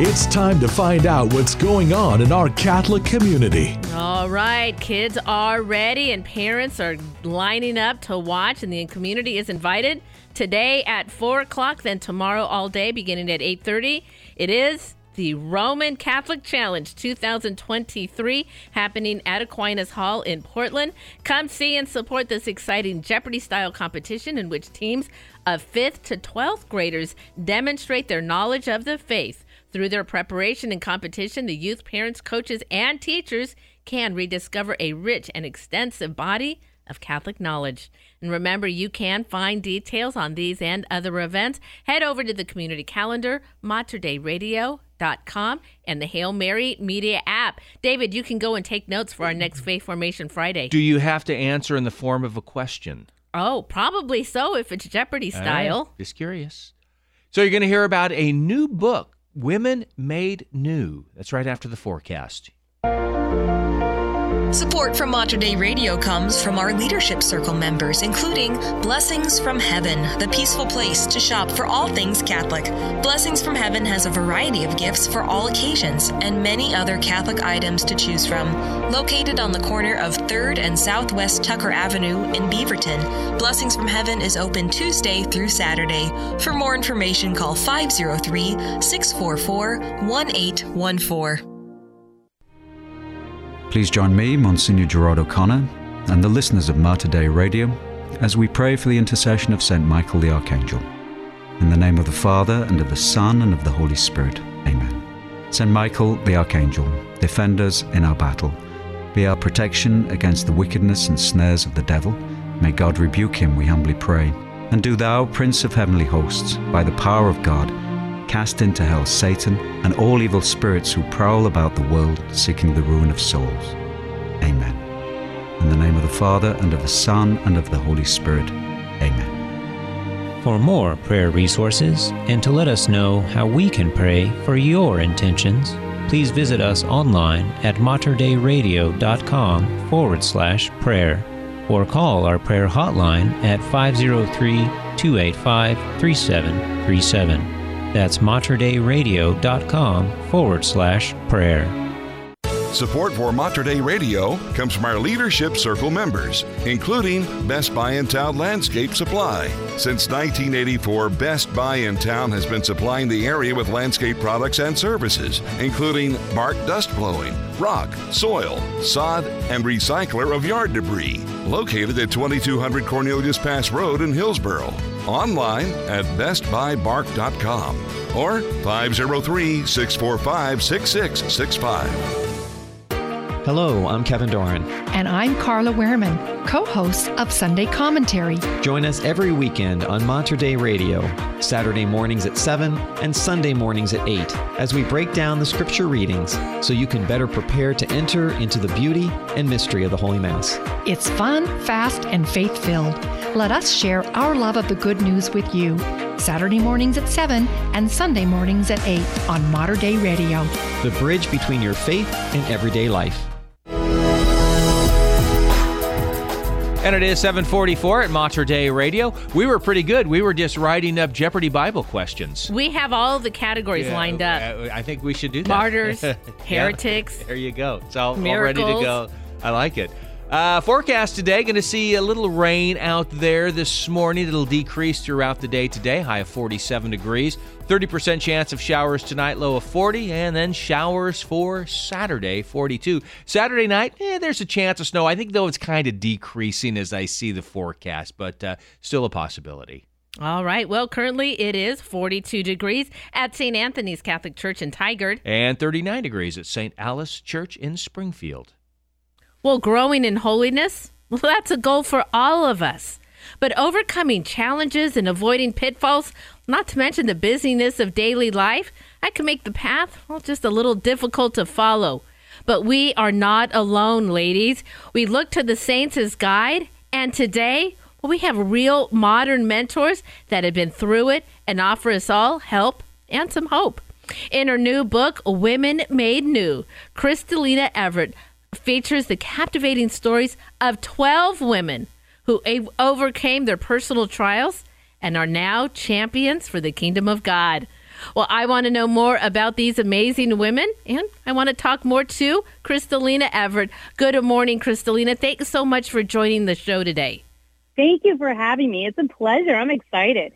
It's time to find out what's going on in our Catholic community. All right, kids are ready and parents are lining up to watch, and the community is invited today at four o'clock, then tomorrow all day beginning at eight thirty. It is the Roman Catholic Challenge two thousand twenty-three happening at Aquinas Hall in Portland. Come see and support this exciting Jeopardy-style competition in which teams of fifth to twelfth graders demonstrate their knowledge of the faith. Through their preparation and competition, the youth, parents, coaches, and teachers can rediscover a rich and extensive body of Catholic knowledge. And remember, you can find details on these and other events. Head over to the community calendar, mater dei radio dot com, and the Hail Mary Media app. David, you can go and take notes for our next Faith Formation Friday. Do you have to answer in the form of a question? Oh, probably so, if it's Jeopardy style. Right, just curious. So you're going to hear about a new book, Women Made New. That's right after the forecast. Support from Mater Dei Radio comes from our Leadership Circle members, including Blessings from Heaven, the peaceful place to shop for all things Catholic. Blessings from Heaven has a variety of gifts for all occasions and many other Catholic items to choose from. Located on the corner of third and Southwest Tucker Avenue in Beaverton, Blessings from Heaven is open Tuesday through Saturday. For more information, call five oh three, six four four, one eight one four. Please join me, Monsignor Gerard O'Connor, and the listeners of Mater Dei Radio as we pray for the intercession of Saint Michael the Archangel. In the name of the Father, and of the Son, and of the Holy Spirit. Amen. Saint Michael the Archangel, defend us in our battle. Be our protection against the wickedness and snares of the devil. May God rebuke him, we humbly pray. And do thou, Prince of Heavenly Hosts, by the power of God, cast into hell Satan and all evil spirits who prowl about the world seeking the ruin of souls. Amen. In the name of the Father, and of the Son, and of the Holy Spirit. Amen. For more prayer resources and to let us know how we can pray for your intentions, please visit us online at materdeiradio.com forward slash prayer or call our prayer hotline at five oh three, two eight five, three seven three seven. That's materdeiradio.com forward slash prayer. Support for Mater Dei Radio comes from our Leadership Circle members, including Best Buy in Town Landscape Supply. Since nineteen eighty-four, Best Buy in Town has been supplying the area with landscape products and services, including bark dust blowing, rock, soil, sod, and recycler of yard debris. Located at twenty-two hundred Cornelius Pass Road in Hillsboro. Online at best buy bark dot com or five oh three, six four five, six six six five. Hello, I'm Kevin Doran. And I'm Carla Wehrman, co-host of Sunday Commentary. Join us every weekend on Mater Dei Radio, Saturday mornings at seven and Sunday mornings at eight, as we break down the scripture readings so you can better prepare to enter into the beauty and mystery of the Holy Mass. It's fun, fast, and faith-filled. Let us share our love of the good news with you. Saturday mornings at seven and Sunday mornings at eight on Mater Dei Radio. The bridge between your faith and everyday life. And it is seven forty-four at Mater Dei Radio. We were pretty good. We were just writing up Jeopardy Bible questions. We have all the categories yeah, lined up. I think we should do that. Martyrs, heretics. Yeah, there you go. It's all, all ready to go. I like it. Uh, forecast today, going to see a little rain out there this morning. It'll decrease throughout the day today, high of forty-seven degrees. thirty percent chance of showers tonight, low of forty, and then showers for Saturday, forty-two. Saturday night, eh, there's a chance of snow. I think, though, it's kind of decreasing as I see the forecast, but uh, still a possibility. All right. Well, currently it is forty-two degrees at Saint Anthony's Catholic Church in Tigard. And thirty-nine degrees at Saint Alice Church in Springfield. Well, growing in holiness, well, that's a goal for all of us. But overcoming challenges and avoiding pitfalls, not to mention the busyness of daily life, that can make the path, well, just a little difficult to follow. But we are not alone, ladies. We look to the saints as guide, and today, well, we have real modern mentors that have been through it and offer us all help and some hope. In her new book, Women Made New, Crystalina Everett features the captivating stories of twelve women who a- overcame their personal trials and are now champions for the kingdom of God. Well, I want to know more about these amazing women, and I want to talk more to Crystalina Everett. Good morning, Crystalina. Thank you so much for joining the show today. Thank you for having me. It's a pleasure. I'm excited.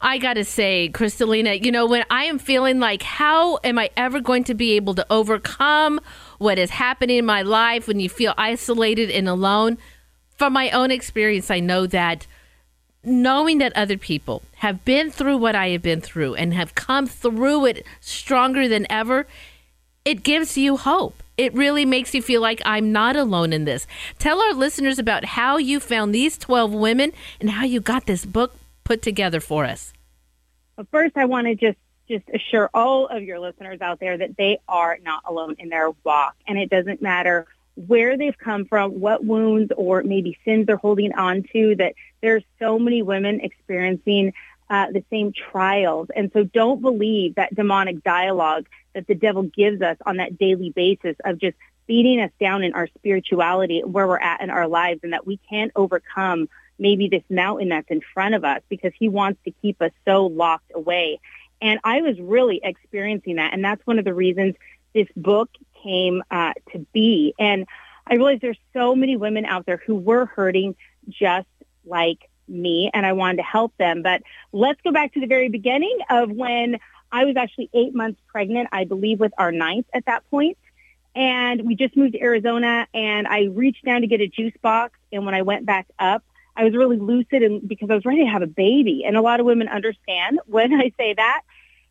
I got to say, Crystalina, you know, when I am feeling like, how am I ever going to be able to overcome what is happening in my life, when you feel isolated and alone, from my own experience, I know that knowing that other people have been through what I have been through and have come through it stronger than ever, it gives you hope. It really makes you feel like I'm not alone in this. Tell our listeners about how you found these twelve women and how you got this book put together for us. Well, first, I want to just, just assure all of your listeners out there that they are not alone in their walk. And it doesn't matter where they've come from, what wounds or maybe sins they're holding on to, that there's so many women experiencing uh, the same trials. And so don't believe that demonic dialogue that the devil gives us on that daily basis of just beating us down in our spirituality, where we're at in our lives, and that we can't overcome maybe this mountain that's in front of us, because he wants to keep us so locked away. And I was really experiencing that. And that's one of the reasons this book came uh, to be. And I realized there's so many women out there who were hurting just like me, and I wanted to help them. But let's go back to the very beginning of when I was actually eight months pregnant, I believe, with our ninth at that point. And we just moved to Arizona, and I reached down to get a juice box. And when I went back up, I was really lucid, and because I was ready to have a baby. And a lot of women understand when I say that.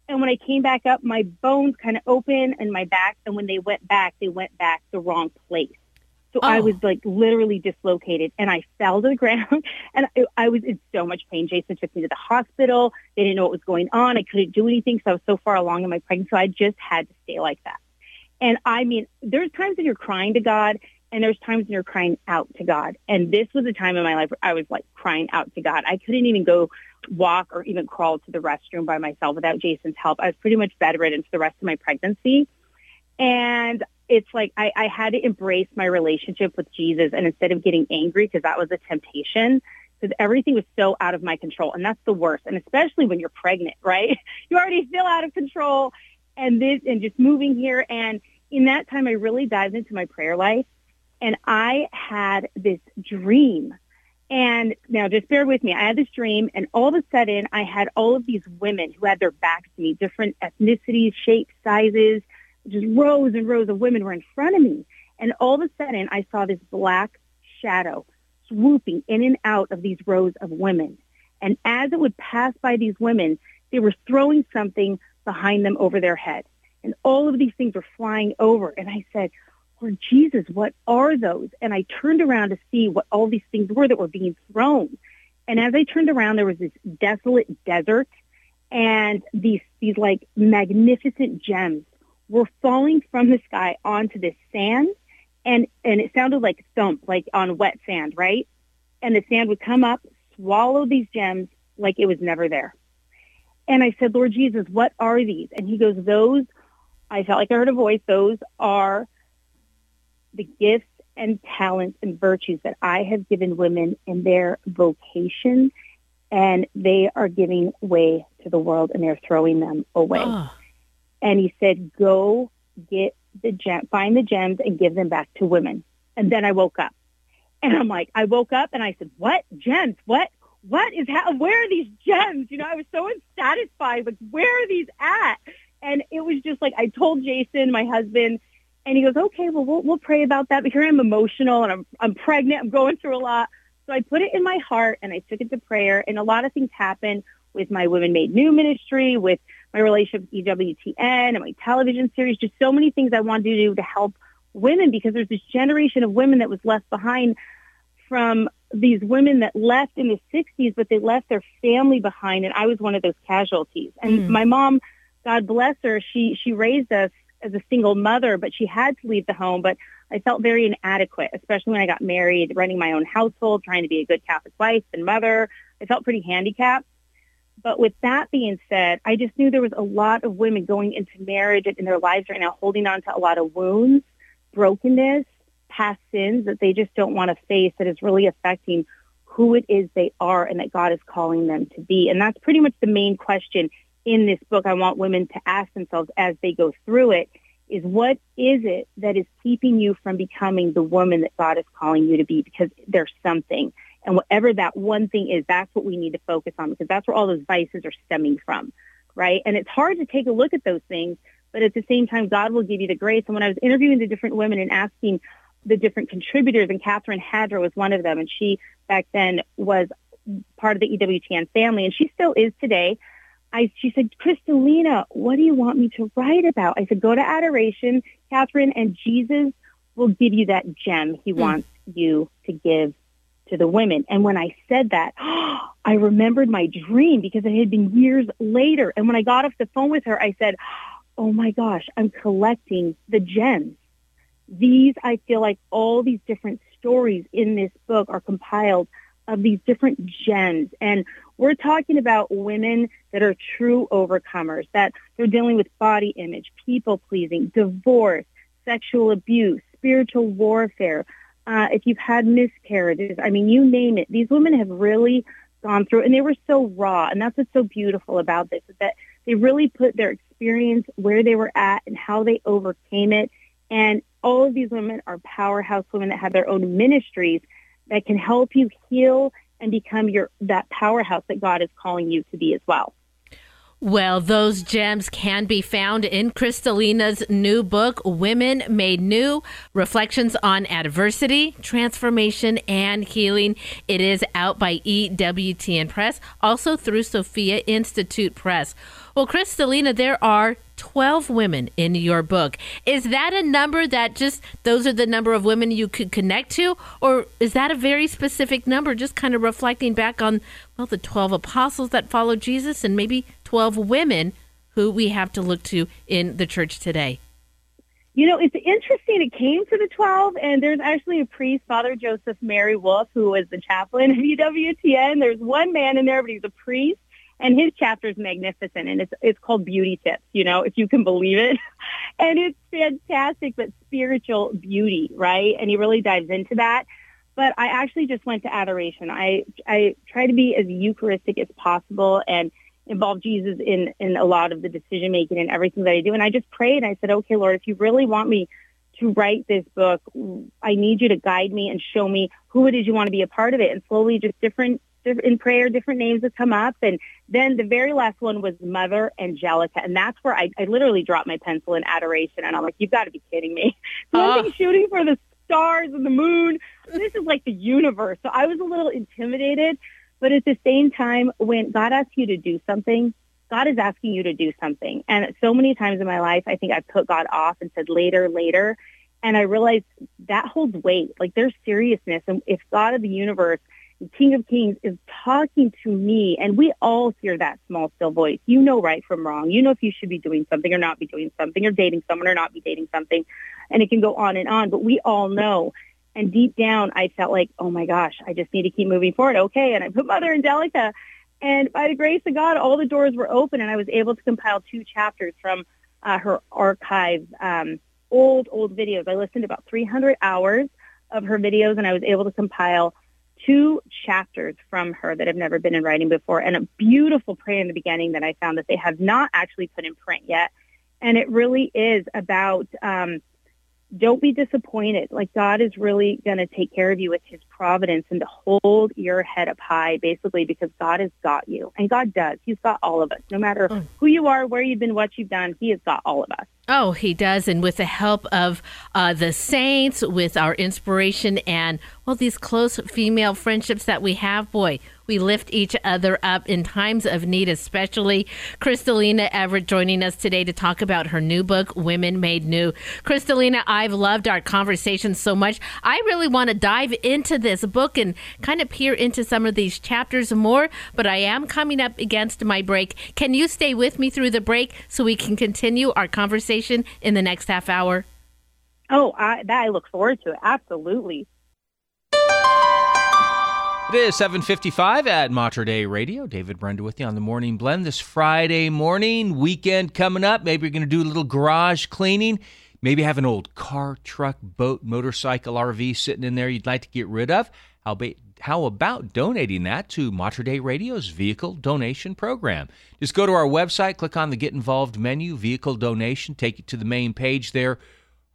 And when I came back up, my bones kind of opened in my back. And when they went back, they went back the wrong place. So oh. I was like literally dislocated, and I fell to the ground, and I, I was in so much pain. Jason took me to the hospital. They didn't know what was going on. I couldn't do anything because I was so far along in my pregnancy. So I just had to stay like that. And I mean, there's times when you're crying to God, and there's times when you're crying out to God. And this was a time in my life where I was like crying out to God. I couldn't even go walk or even crawl to the restroom by myself without Jason's help. I was pretty much bedridden for the rest of my pregnancy. And it's like I, I had to embrace my relationship with Jesus. And instead of getting angry, because that was a temptation, because everything was so out of my control. And that's the worst. And especially when you're pregnant, right? You already feel out of control. And this, and just moving here. And in that time, I really dived into my prayer life. And I had this dream. And now just bear with me. I had this dream, and all of a sudden I had all of these women who had their backs to me, different ethnicities, shapes, sizes, just rows and rows of women were in front of me. And all of a sudden I saw this black shadow swooping in and out of these rows of women. And as it would pass by these women, they were throwing something behind them over their head. And all of these things were flying over. And I said, Lord Jesus, what are those? And I turned around to see what all these things were that were being thrown. And as I turned around, there was this desolate desert, and these these like magnificent gems were falling from the sky onto this sand, and and it sounded like thump, like on wet sand, right? And the sand would come up, swallow these gems like it was never there. And I said, Lord Jesus, what are these? And he goes, those, I felt like I heard a voice, those are the gifts and talents and virtues that I have given women in their vocation, and they are giving way to the world, and they're throwing them away. Oh. And he said, go get the gem, find the gems and give them back to women. And then I woke up, and I'm like, I woke up and I said, what gems? What, what is, ha- where are these gems? You know, I was so unsatisfied. Like, where are these at? And it was just like, I told Jason, my husband, and he goes, okay, well, we'll we'll pray about that. But here I'm emotional, and I'm I'm pregnant. I'm going through a lot. So I put it in my heart, and I took it to prayer. And a lot of things happened with my Women Made New ministry, with my relationship with E W T N, and my television series. Just so many things I wanted to do to help women, because there's this generation of women that was left behind from these women that left in the sixties, but they left their family behind. And I was one of those casualties. And mm. my mom, God bless her, she she raised us as a single mother, but she had to leave the home. But I felt very inadequate, especially when I got married, running my own household, trying to be a good Catholic wife and mother. I felt pretty handicapped. But with that being said, I just knew there was a lot of women going into marriage and in their lives right now holding on to a lot of wounds, brokenness, past sins that they just don't want to face, that is really affecting who it is they are and that God is calling them to be. And that's pretty much the main question in this book I want women to ask themselves as they go through it, is what is it that is keeping you from becoming the woman that God is calling you to be? Because there's something. And whatever that one thing is, that's what we need to focus on, because that's where all those vices are stemming from, right? And it's hard to take a look at those things, but at the same time, God will give you the grace. And when I was interviewing the different women and asking the different contributors, and Catherine Hadra was one of them, and she back then was part of the E W T N family, and she still is today. I, she said, Crystalina, what do you want me to write about? I said, go to Adoration, Catherine, and Jesus will give you that gem he mm. wants you to give to the women. And when I said that, oh, I remembered my dream, because it had been years later. And when I got off the phone with her, I said, oh my gosh, I'm collecting the gems. These, I feel like all these different stories in this book are compiled of these different gems. And we're talking about women that are true overcomers, that they're dealing with body image, people pleasing, divorce, sexual abuse, spiritual warfare. Uh, if you've had miscarriages, I mean, you name it. These women have really gone through, and they were so raw. And that's what's so beautiful about this, is that they really put their experience, where they were at and how they overcame it. And all of these women are powerhouse women that have their own ministries that can help you heal and become your that powerhouse that God is calling you to be as well. Well, those gems can be found in Crystalina's new book, Women Made New, Reflections on Adversity, Transformation, and Healing. It is out by E W T N Press, also through Sophia Institute Press. Well, Crystalina, there are twelve women in your book. Is that a number that just, those are the number of women you could connect to? Or is that a very specific number, just kind of reflecting back on, well, the twelve apostles that followed Jesus, and maybe twelve women who we have to look to in the church today? You know, it's interesting. It came to the twelve, and there's actually a priest, Father Joseph Mary Wolf, who was the chaplain of E W T N. There's one man in there, but he's a priest. And his chapter is magnificent, and it's it's called Beauty Tips, you know, if you can believe it. And it's fantastic, but spiritual beauty, right? And he really dives into that. But I actually just went to Adoration. I I try to be as Eucharistic as possible and involve Jesus in, in a lot of the decision-making and everything that I do. And I just prayed, and I said, okay, Lord, if you really want me to write this book, I need you to guide me and show me who it is you want to be a part of it. And slowly just different in prayer, different names would come up. And then the very last one was Mother Angelica. And that's where I, I literally dropped my pencil in adoration. And I'm like, you've got to be kidding me. So oh. I've been shooting for the stars and the moon. This is like the universe. So I was a little intimidated. But at the same time, when God asks you to do something, God is asking you to do something. And so many times in my life, I think I put God off and said, later, later. And I realized that holds weight. Like, there's seriousness. And if God of the universe, King of Kings, is talking to me, and we all hear that small, still voice. You know right from wrong. You know if you should be doing something or not be doing something, or dating someone or not be dating something, and it can go on and on, but we all know. And deep down, I felt like, oh my gosh, I just need to keep moving forward. Okay, and I put Mother Angelica, and by the grace of God, all the doors were open, and I was able to compile two chapters from uh, her archive, um, old, old videos. I listened to about three hundred hours of her videos, and I was able to compile two chapters from her that have never been in writing before, and a beautiful prayer in the beginning that I found that they have not actually put in print yet. And it really is about um, don't be disappointed. Like, God is really going to take care of you with his providence, and to hold your head up high, basically, because God has got you. And God does. He's got all of us. No matter oh. who you are, where you've been, what you've done, he has got all of us. Oh, he does. And with the help of uh, the saints, with our inspiration and, well, these close female friendships that we have, boy, we lift each other up in times of need, especially. Crystalina Everett joining us today to talk about her new book, Women Made New. Crystalina, I've loved our conversation so much. I really want to dive into this book and kind of peer into some of these chapters more, but I am coming up against my break. Can you stay with me through the break so we can continue our conversation in the next half hour? Oh, I, that I look forward to it. Absolutely. It is seven fifty-five at Mater Dei Radio. David Brenda with you on the Morning Blend this Friday morning. Weekend coming up. Maybe you're going to do a little garage cleaning. Maybe have an old car, truck, boat, motorcycle, R V sitting in there you'd like to get rid of. How about How about donating that to Mater Dei Radio's Vehicle Donation Program? Just go to our website, click on the Get Involved menu, Vehicle Donation, take you to the main page there.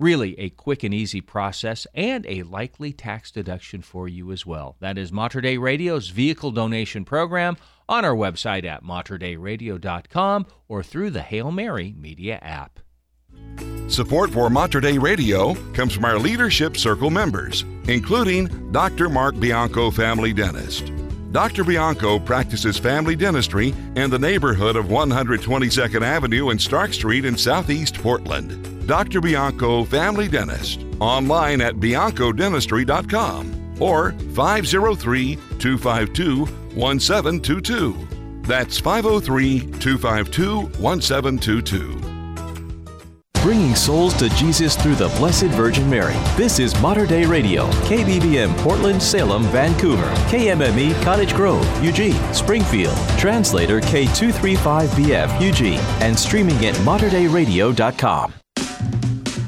Really a quick and easy process and a likely tax deduction for you as well. That is Mater Dei Radio's vehicle donation program on our website at mater dei radio dot com or through the Hail Mary Media app. Support for Mater Dei Radio comes from our Leadership Circle members, including Doctor Mark Bianco, family dentist. Doctor Bianco practices family dentistry in the neighborhood of one hundred twenty-second Avenue and Stark Street in Southeast Portland. Doctor Bianco, family dentist, online at bianco dentistry dot com or five oh three, two five two, one seven two two. That's five oh three, two five two, one seven two two. Bringing souls to Jesus through the Blessed Virgin Mary. This is Mater Dei Radio, K B B M Portland, Salem, Vancouver, K M M E Cottage Grove, Eugene, Springfield, translator K two three five B F, Eugene, and streaming at mater dei radio dot com.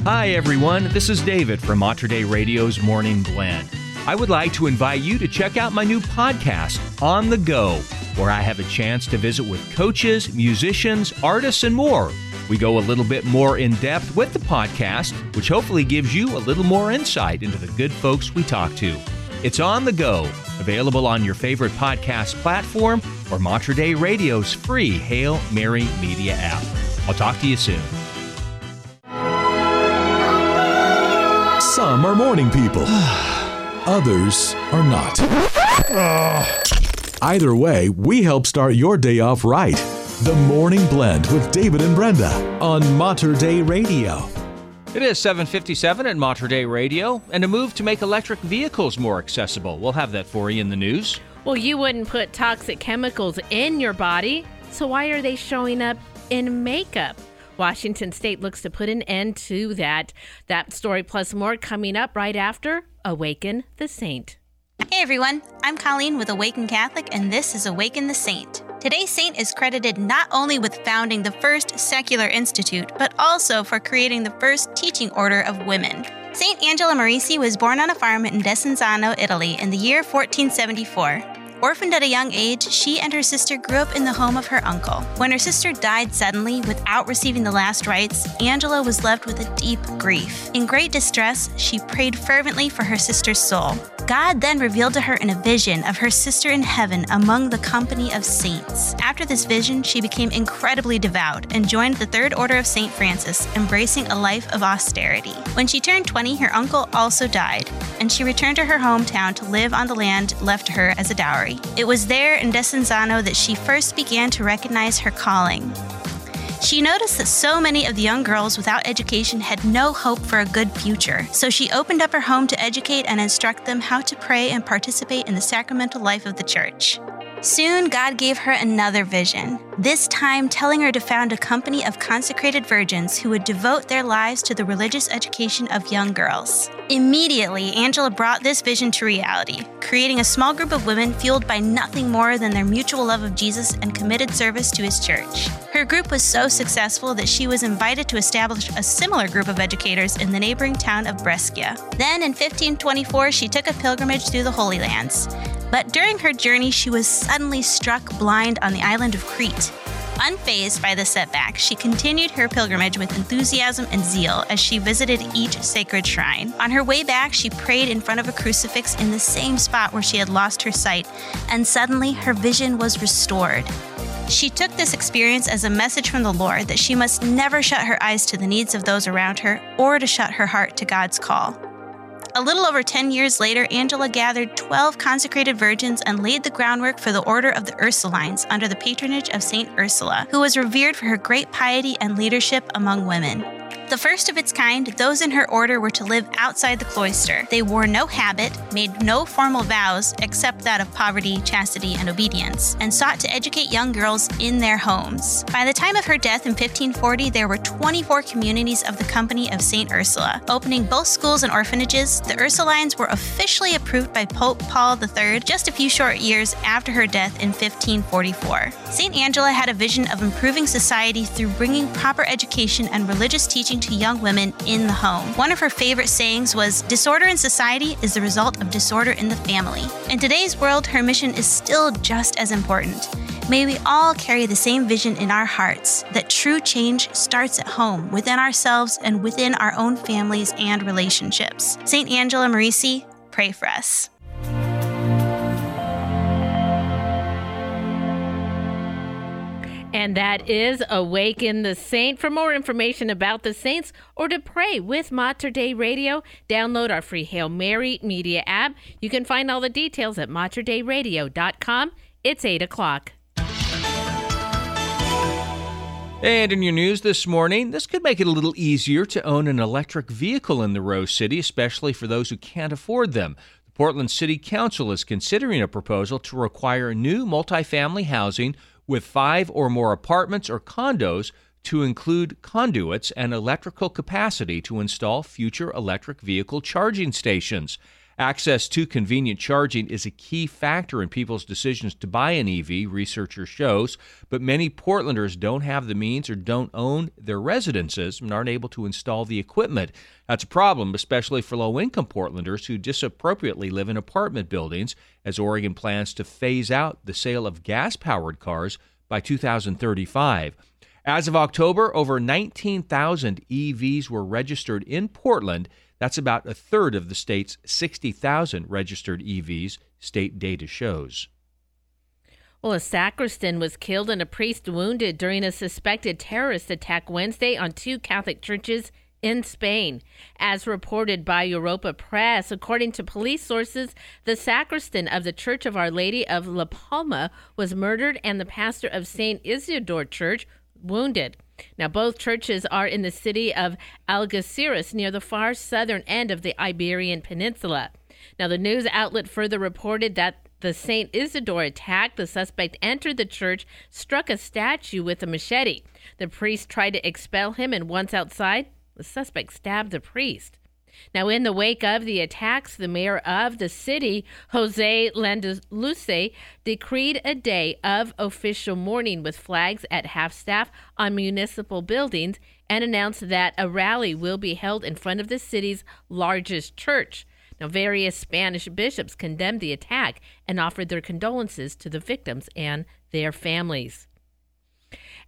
Hi everyone, this is David from Mater Dei Radio's Morning Blend. I would like to invite you to check out my new podcast, On the Go, where I have a chance to visit with coaches, musicians, artists, and more. We go a little bit more in depth with the podcast, which hopefully gives you a little more insight into the good folks we talk to. It's On the Go, available on your favorite podcast platform or Mater Dei Radio's free Hail Mary Media app. I'll talk to you soon. Some are morning people. Others are not. Either way, we help start your day off right. The Morning Blend with David and Brenda on Mater Dei Radio. It is seven fifty-seven at Mater Dei Radio, and a move to make electric vehicles more accessible. We'll have that for you in the news. Well, you wouldn't put toxic chemicals in your body, so why are they showing up in makeup? Washington State looks to put an end to that. That story plus more coming up right after Awaken the Saint. Hey everyone, I'm Colleen with Awaken Catholic, and this is Awaken the Saint. Today's saint is credited not only with founding the first secular institute, but also for creating the first teaching order of women. Saint Angela Merici was born on a farm in Desenzano, Italy, in the year fourteen seventy-four. Orphaned at a young age, she and her sister grew up in the home of her uncle. When her sister died suddenly, without receiving the last rites, Angela was left with a deep grief. In great distress, she prayed fervently for her sister's soul. God then revealed to her in a vision of her sister in heaven among the company of saints. After this vision, she became incredibly devout and joined the Third Order of Saint Francis, embracing a life of austerity. When she turned twenty, her uncle also died, and she returned to her hometown to live on the land left to her as a dowry. It was there in Desenzano that she first began to recognize her calling. She noticed that so many of the young girls without education had no hope for a good future, so she opened up her home to educate and instruct them how to pray and participate in the sacramental life of the Church. Soon, God gave her another vision, this time telling her to found a company of consecrated virgins who would devote their lives to the religious education of young girls. Immediately, Angela brought this vision to reality, creating a small group of women fueled by nothing more than their mutual love of Jesus and committed service to his Church. Her group was so successful that she was invited to establish a similar group of educators in the neighboring town of Brescia. Then, in fifteen twenty-four, she took a pilgrimage through the Holy Lands. But during her journey, she was suddenly struck blind on the island of Crete. Unfazed by the setback, she continued her pilgrimage with enthusiasm and zeal as she visited each sacred shrine. On her way back, she prayed in front of a crucifix in the same spot where she had lost her sight, and suddenly her vision was restored. She took this experience as a message from the Lord that she must never shut her eyes to the needs of those around her or to shut her heart to God's call. A little over ten years later, Angela gathered twelve consecrated virgins and laid the groundwork for the Order of the Ursulines under the patronage of Saint Ursula, who was revered for her great piety and leadership among women. The first of its kind, those in her order were to live outside the cloister. They wore no habit, made no formal vows except that of poverty, chastity, and obedience, and sought to educate young girls in their homes. By the time of her death in fifteen forty, there were twenty-four communities of the Company of Saint Ursula, opening both schools and orphanages. The Ursulines were officially approved by Pope Paul the Third just a few short years after her death in fifteen forty-four. Saint Angela had a vision of improving society through bringing proper education and religious teaching to young women in the home. One of her favorite sayings was, "Disorder in society is the result of disorder in the family." In today's world, her mission is still just as important. May we all carry the same vision in our hearts that true change starts at home, within ourselves and within our own families and relationships. Saint Angela Merici, pray for us. And that is Awaken the Saint. For more information about the saints or to pray with Mater Dei Radio, download our free Hail Mary Media app. You can find all the details at mater dei radio dot com. It's eight o'clock. And in your news this morning, this could make it a little easier to own an electric vehicle in the Rose City, especially for those who can't afford them. The Portland City Council is considering a proposal to require new multifamily housing with five or more apartments or condos to include conduits and electrical capacity to install future electric vehicle charging stations. Access to convenient charging is a key factor in people's decisions to buy an E V, researcher shows, but many Portlanders don't have the means or don't own their residences and aren't able to install the equipment. That's a problem, especially for low-income Portlanders who disappropriately live in apartment buildings, as Oregon plans to phase out the sale of gas-powered cars by two thousand thirty-five. As of October, over nineteen thousand E Vs were registered in Portland. That's about a third of the state's sixty thousand registered E Vs, state data shows. Well, a sacristan was killed and a priest wounded during a suspected terrorist attack Wednesday on two Catholic churches in Spain. As reported by Europa Press, according to police sources, the sacristan of the Church of Our Lady of La Palma was murdered and the pastor of Saint Isidore Church wounded. Now, both churches are in the city of Algeciras, near the far southern end of the Iberian Peninsula. Now, the news outlet further reported that the Saint Isidore attack, the suspect entered the church, struck a statue with a machete. The priest tried to expel him, and once outside, the suspect stabbed the priest. Now, in the wake of the attacks, the mayor of the city, Jose Landaluce, decreed a day of official mourning with flags at half-staff on municipal buildings and announced that a rally will be held in front of the city's largest church. Now, various Spanish bishops condemned the attack and offered their condolences to the victims and their families.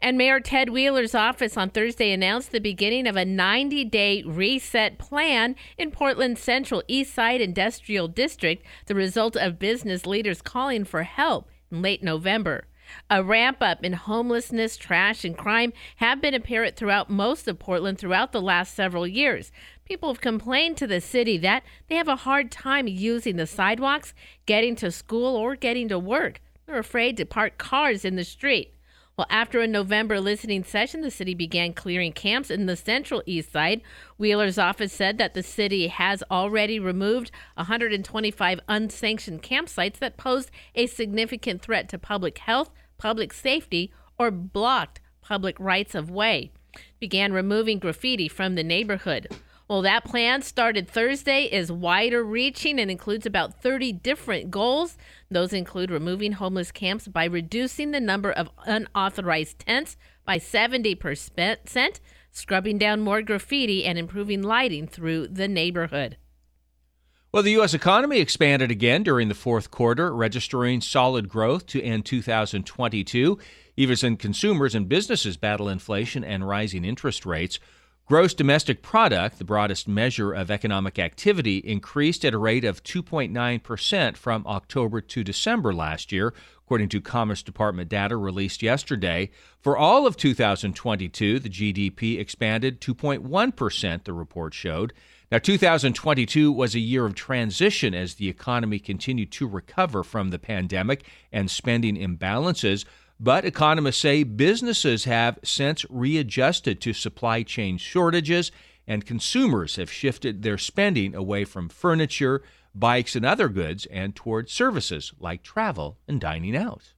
And Mayor Ted Wheeler's office on Thursday announced the beginning of a ninety-day reset plan in Portland's Central Eastside Industrial District, the result of business leaders calling for help in late November. A ramp-up in homelessness, trash, and crime have been apparent throughout most of Portland throughout the last several years. People have complained to the city that they have a hard time using the sidewalks, getting to school, or getting to work. They're afraid to park cars in the street. Well, after a November listening session, the city began clearing camps in the Central East Side. Wheeler's office said that the city has already removed one hundred twenty-five unsanctioned campsites that posed a significant threat to public health, public safety, or blocked public rights of way. Began removing graffiti from the neighborhood. Well, that plan started Thursday is wider reaching and includes about thirty different goals. Those include removing homeless camps by reducing the number of unauthorized tents by seventy percent, scrubbing down more graffiti, and improving lighting through the neighborhood. Well, the U S economy expanded again during the fourth quarter, registering solid growth to end two thousand twenty-two, even as consumers and businesses battle inflation and rising interest rates. Gross domestic product, the broadest measure of economic activity, increased at a rate of two point nine percent from October to December last year, according to Commerce Department data released yesterday. For all of two thousand twenty-two, the G D P expanded two point one percent, the report showed. Now, two thousand twenty-two was a year of transition as the economy continued to recover from the pandemic and spending imbalances. But economists say businesses have since readjusted to supply chain shortages, and consumers have shifted their spending away from furniture, bikes, and other goods and toward services like travel and dining out.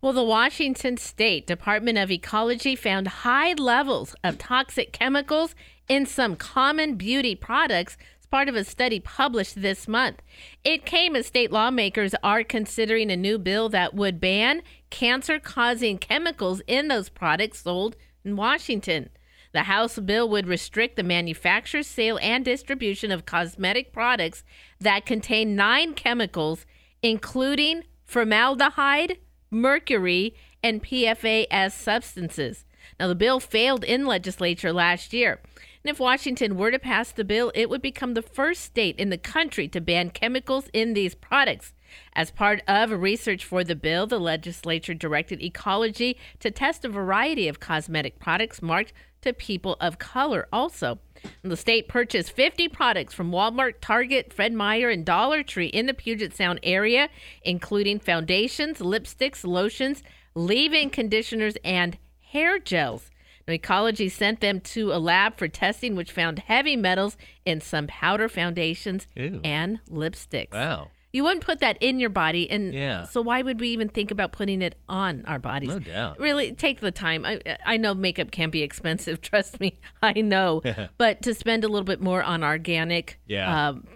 Well, the Washington State Department of Ecology found high levels of toxic chemicals in some common beauty products, part of a study published this month. It came as state lawmakers are considering a new bill that would ban cancer-causing chemicals in those products sold in Washington. The House bill would restrict the manufacture, sale, and distribution of cosmetic products that contain nine chemicals, including formaldehyde, mercury, and P FAS substances. Now, the bill failed in legislature last year. And if Washington were to pass the bill, it would become the first state in the country to ban chemicals in these products. As part of research for the bill, the legislature directed ecology to test a variety of cosmetic products marked to people of color also. And the state purchased fifty products from Walmart, Target, Fred Meyer, and Dollar Tree in the Puget Sound area, including foundations, lipsticks, lotions, leave-in conditioners, and hair gels. Now, ecology sent them to a lab for testing, which found heavy metals in some powder foundations Ew. and lipsticks. Wow. You wouldn't put that in your body, and yeah. so why would we even think about putting it on our bodies? No doubt. Really, take the time. I I know makeup can be expensive. Trust me, I know. But to spend a little bit more on organic yeah. um,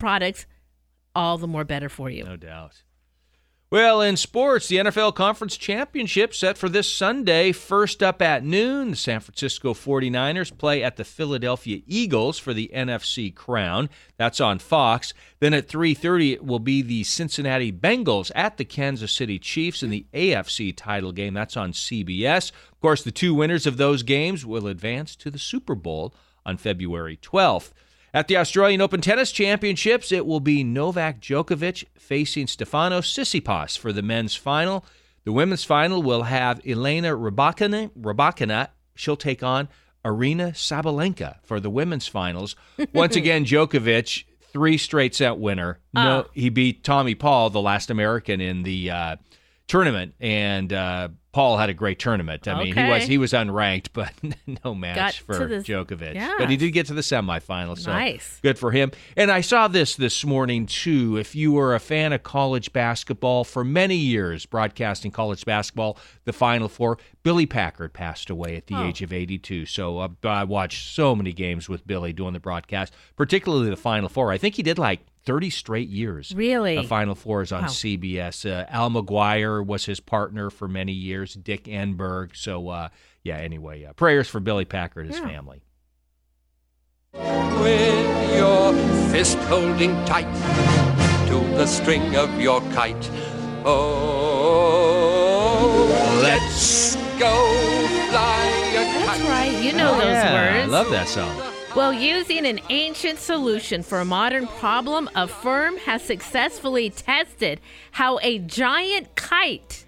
products, all the more better for you. No doubt. Well, in sports, the N F L Conference Championship set for this Sunday. First up at noon, the San Francisco forty-niners play at the Philadelphia Eagles for the N F C crown. That's on Fox. Then at three thirty, it will be the Cincinnati Bengals at the Kansas City Chiefs in the A F C title game. That's on C B S. Of course, the two winners of those games will advance to the Super Bowl on February twelfth. At the Australian Open Tennis Championships, it will be Novak Djokovic facing Stefanos Tsitsipas for the men's final. The women's final will have Elena Rybakina. Rybakina. She'll take on Arina Sabalenka for the women's finals. Once again, Djokovic, three straight set winner. No, uh. He beat Tommy Paul, the last American in the uh, tournament, and uh, Paul had a great tournament. I okay. mean, he was he was unranked, but no match Got for the, Djokovic. Yeah. But he did get to the semifinals, so nice. Good for him. And I saw this this morning, too. If you were a fan of college basketball, for many years broadcasting college basketball, the Final Four, Billy Packard passed away at the oh. age of eighty-two. So uh, I watched so many games with Billy doing the broadcast, particularly the Final Four. I think he did like thirty straight years. Really? The Final Four is on wow. C B S. Uh, Al McGuire was his partner for many years, Dick Enberg. So, uh, yeah, anyway, uh, prayers for Billy Packard and his yeah. family. With your fist holding tight to the string of your kite. Oh, let's go fly a kite. That's right. You know those yeah, words. I love that song. Well, using an ancient solution for a modern problem, a firm has successfully tested how a giant kite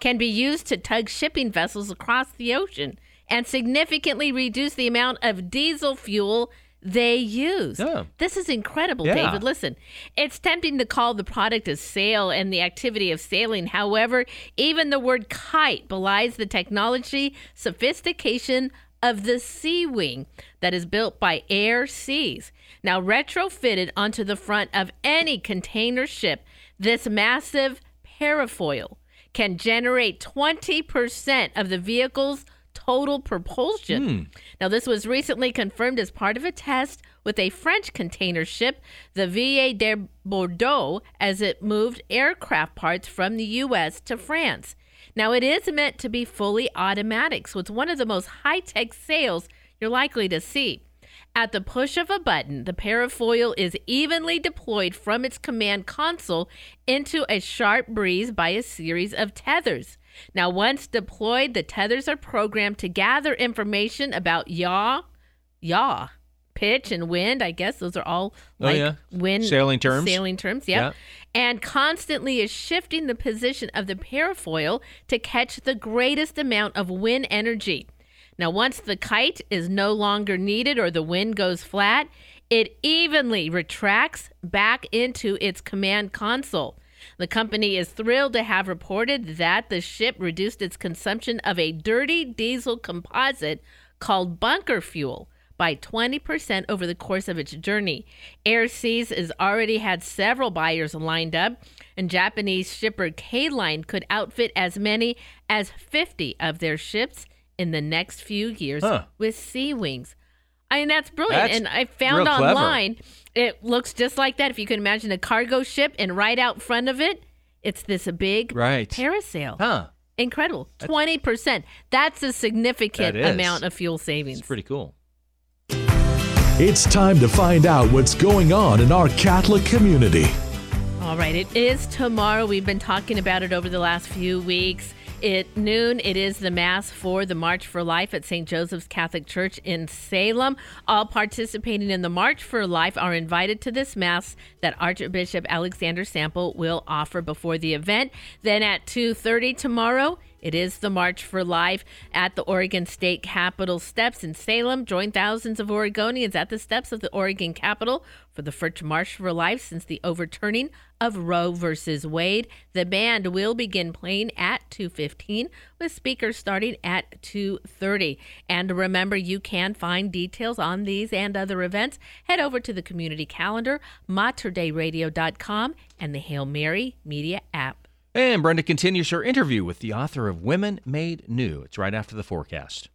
can be used to tug shipping vessels across the ocean and significantly reduce the amount of diesel fuel they use. Yeah. This is incredible, yeah. David. Listen, it's tempting to call the product a sail and the activity of sailing. However, even the word kite belies the technology, sophistication, of the Sea Wing that is built by Air Seas. Now retrofitted onto the front of any container ship, this massive parafoil can generate twenty percent of the vehicle's total propulsion. Hmm. Now this was recently confirmed as part of a test with a French container ship, the Ville de Bordeaux, as it moved aircraft parts from the U S to France. Now, it is meant to be fully automatic, so it's one of the most high-tech sails you're likely to see. At the push of a button, the parafoil is evenly deployed from its command console into a sharp breeze by a series of tethers. Now, once deployed, the tethers are programmed to gather information about yaw, yaw, pitch, and wind. I guess those are all like oh, yeah. wind sailing terms. Sailing terms, yeah. yeah. And constantly is shifting the position of the parafoil to catch the greatest amount of wind energy. Now, once the kite is no longer needed or the wind goes flat, it evenly retracts back into its command console. The company is thrilled to have reported that the ship reduced its consumption of a dirty diesel composite called bunker fuel by twenty percent over the course of its journey. Air Seas has already had several buyers lined up, and Japanese shipper K-Line could outfit as many as fifty of their ships in the next few years huh. with Sea Wings. I mean, that's brilliant. That's and I found online, clever. It looks just like that. If you can imagine a cargo ship, and right out front of it, it's this big right. parasail. Huh. Incredible. That's, twenty percent. That's a significant that amount of fuel savings. It's pretty cool. It's time to find out what's going on in our Catholic community. All All right, it is tomorrow. We've been talking about it over the last few weeks. At noon, it is the Mass for the March for Life at Saint Joseph's Catholic Church in Salem. All participating in the March for Life are invited to this Mass that Archbishop Alexander Sample will offer before the event. Then at two thirty tomorrow, it is the March for Life at the Oregon State Capitol steps in Salem. Join thousands of Oregonians at the steps of the Oregon Capitol for the first March for Life since the overturning of Roe versus Wade. The band will begin playing at two fifteen with speakers starting at two thirty. And remember, you can find details on these and other events. Head over to the community calendar, mater dei radio dot com, and the Hail Mary Media app. And Brenda continues her interview with the author of Women Made New. It's right after the forecast.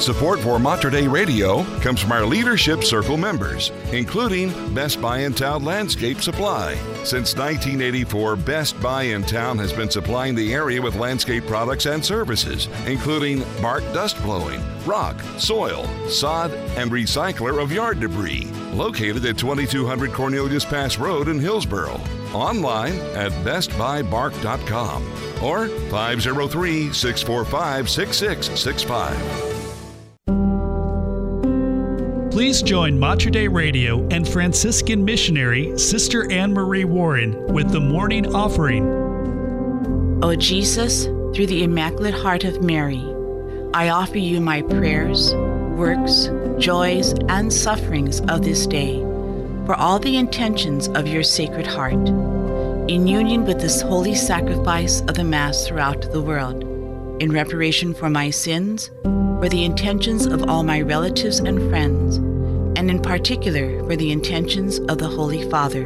Support for Mater Dei Radio comes from our Leadership Circle members, including Best Buy in Town Landscape Supply. Since nineteen eighty-four, Best Buy in Town has been supplying the area with landscape products and services, including bark dust blowing, rock, soil, sod, and recycler of yard debris. Located at twenty-two hundred Cornelius Pass Road in Hillsboro. Online at best buy bark dot com or five oh three, six four five, six six six five. Please join Mater Dei Radio and Franciscan missionary Sister Anne Marie Warren with the morning offering. O Jesus, through the Immaculate Heart of Mary, I offer you my prayers, works, joys, and sufferings of this day, for all the intentions of your Sacred Heart, in union with this holy sacrifice of the Mass throughout the world, in reparation for my sins, for the intentions of all my relatives and friends, and in particular for the intentions of the Holy Father.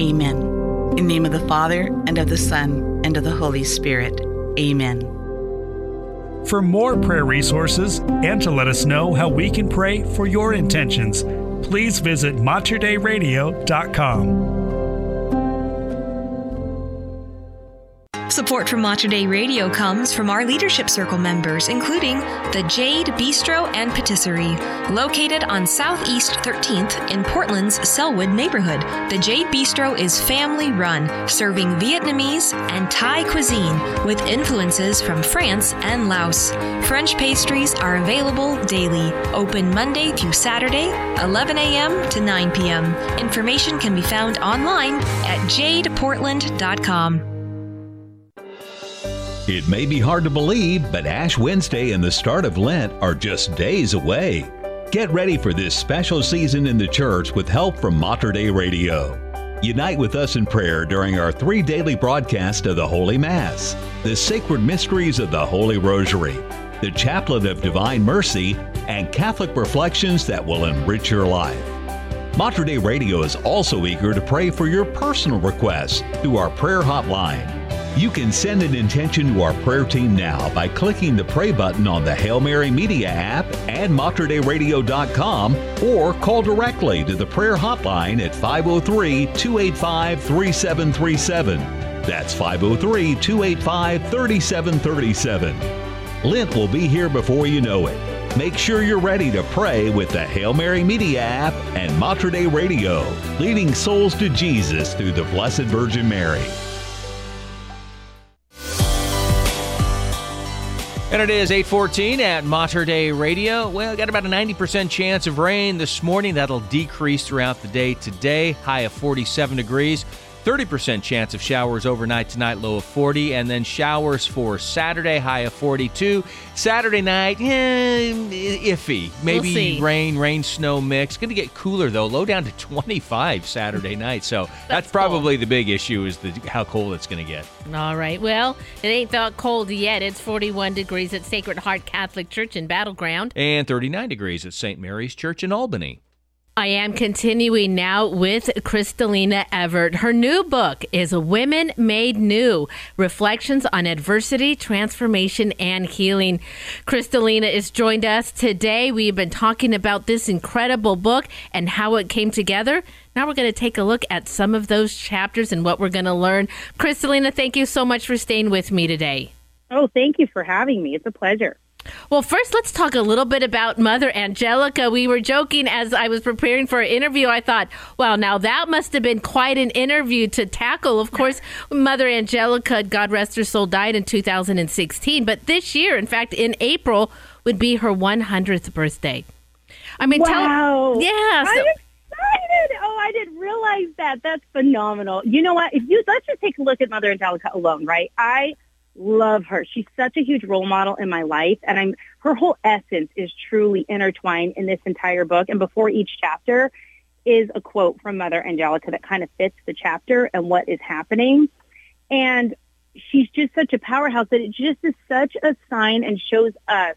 Amen. In the name of the Father, and of the Son, and of the Holy Spirit. Amen. For more prayer resources, and to let us know how we can pray for your intentions, please visit mater dei radio dot com. Support from Mater Dei Radio comes from our Leadership Circle members, including the Jade Bistro and Patisserie. Located on Southeast thirteenth in Portland's Selwood neighborhood, the Jade Bistro is family-run, serving Vietnamese and Thai cuisine with influences from France and Laos. French pastries are available daily, open Monday through Saturday, eleven a.m. to nine p.m. Information can be found online at jade portland dot com. It may be hard to believe, but Ash Wednesday and the start of Lent are just days away. Get ready for this special season in the church with help from Mater Dei Radio. Unite with us in prayer during our three daily broadcasts of the Holy Mass, the Sacred Mysteries of the Holy Rosary, the Chaplet of Divine Mercy, and Catholic reflections that will enrich your life. Mater Dei Radio is also eager to pray for your personal requests through our prayer hotline. You can send an intention to our prayer team now by clicking the Pray button on the Hail Mary Media app and mater dei radio dot com, or call directly to the prayer hotline at five oh three, two eight five, three seven three seven. That's five oh three, two eight five, three seven three seven. Lent will be here before you know it. Make sure you're ready to pray with the Hail Mary Media app and Mater Dei Radio, leading souls to Jesus through the Blessed Virgin Mary. And it is eight fourteen at Mater Dei Radio. Well, got about a ninety percent chance of rain this morning. That'll decrease throughout the day today. High of forty-seven degrees. thirty percent chance of showers overnight tonight, low of forty. And then showers for Saturday, high of forty-two. Saturday night, eh, iffy. Maybe we'll rain, rain, snow mix. Going to get cooler, though. Low down to twenty-five Saturday night. So that's, that's probably cold. The big issue is the how cold it's going to get. All right. Well, it ain't that cold yet. It's forty-one degrees at Sacred Heart Catholic Church in Battleground. And thirty-nine degrees at Saint Mary's Church in Albany. I am continuing now with Crystalina Everett. Her new book is Women Made New, Reflections on Adversity, Transformation, and Healing. Crystalina has joined us today. We've been talking about this incredible book and how it came together. Now we're going to take a look at some of those chapters and what we're going to learn. Crystalina, thank you so much for staying with me today. Oh, thank you for having me. It's a pleasure. Well, first, let's talk a little bit about Mother Angelica. We were joking as I was preparing for an interview. I thought, well, now that must have been quite an interview to tackle. Of course, Mother Angelica, God rest her soul, died in two thousand sixteen. But this year, in fact, in April, would be her one hundredth birthday. I mean, wow. Tell, yeah. So, I'm excited. Oh, I didn't realize that. That's phenomenal. You know what? If you let's just take a look at Mother Angelica alone, right? I love her. She's such a huge role model in my life, and I'm her whole essence is truly intertwined in this entire book. And before each chapter is a quote from Mother Angelica that kind of fits the chapter and what is happening. And she's just such a powerhouse that it just is such a sign and shows us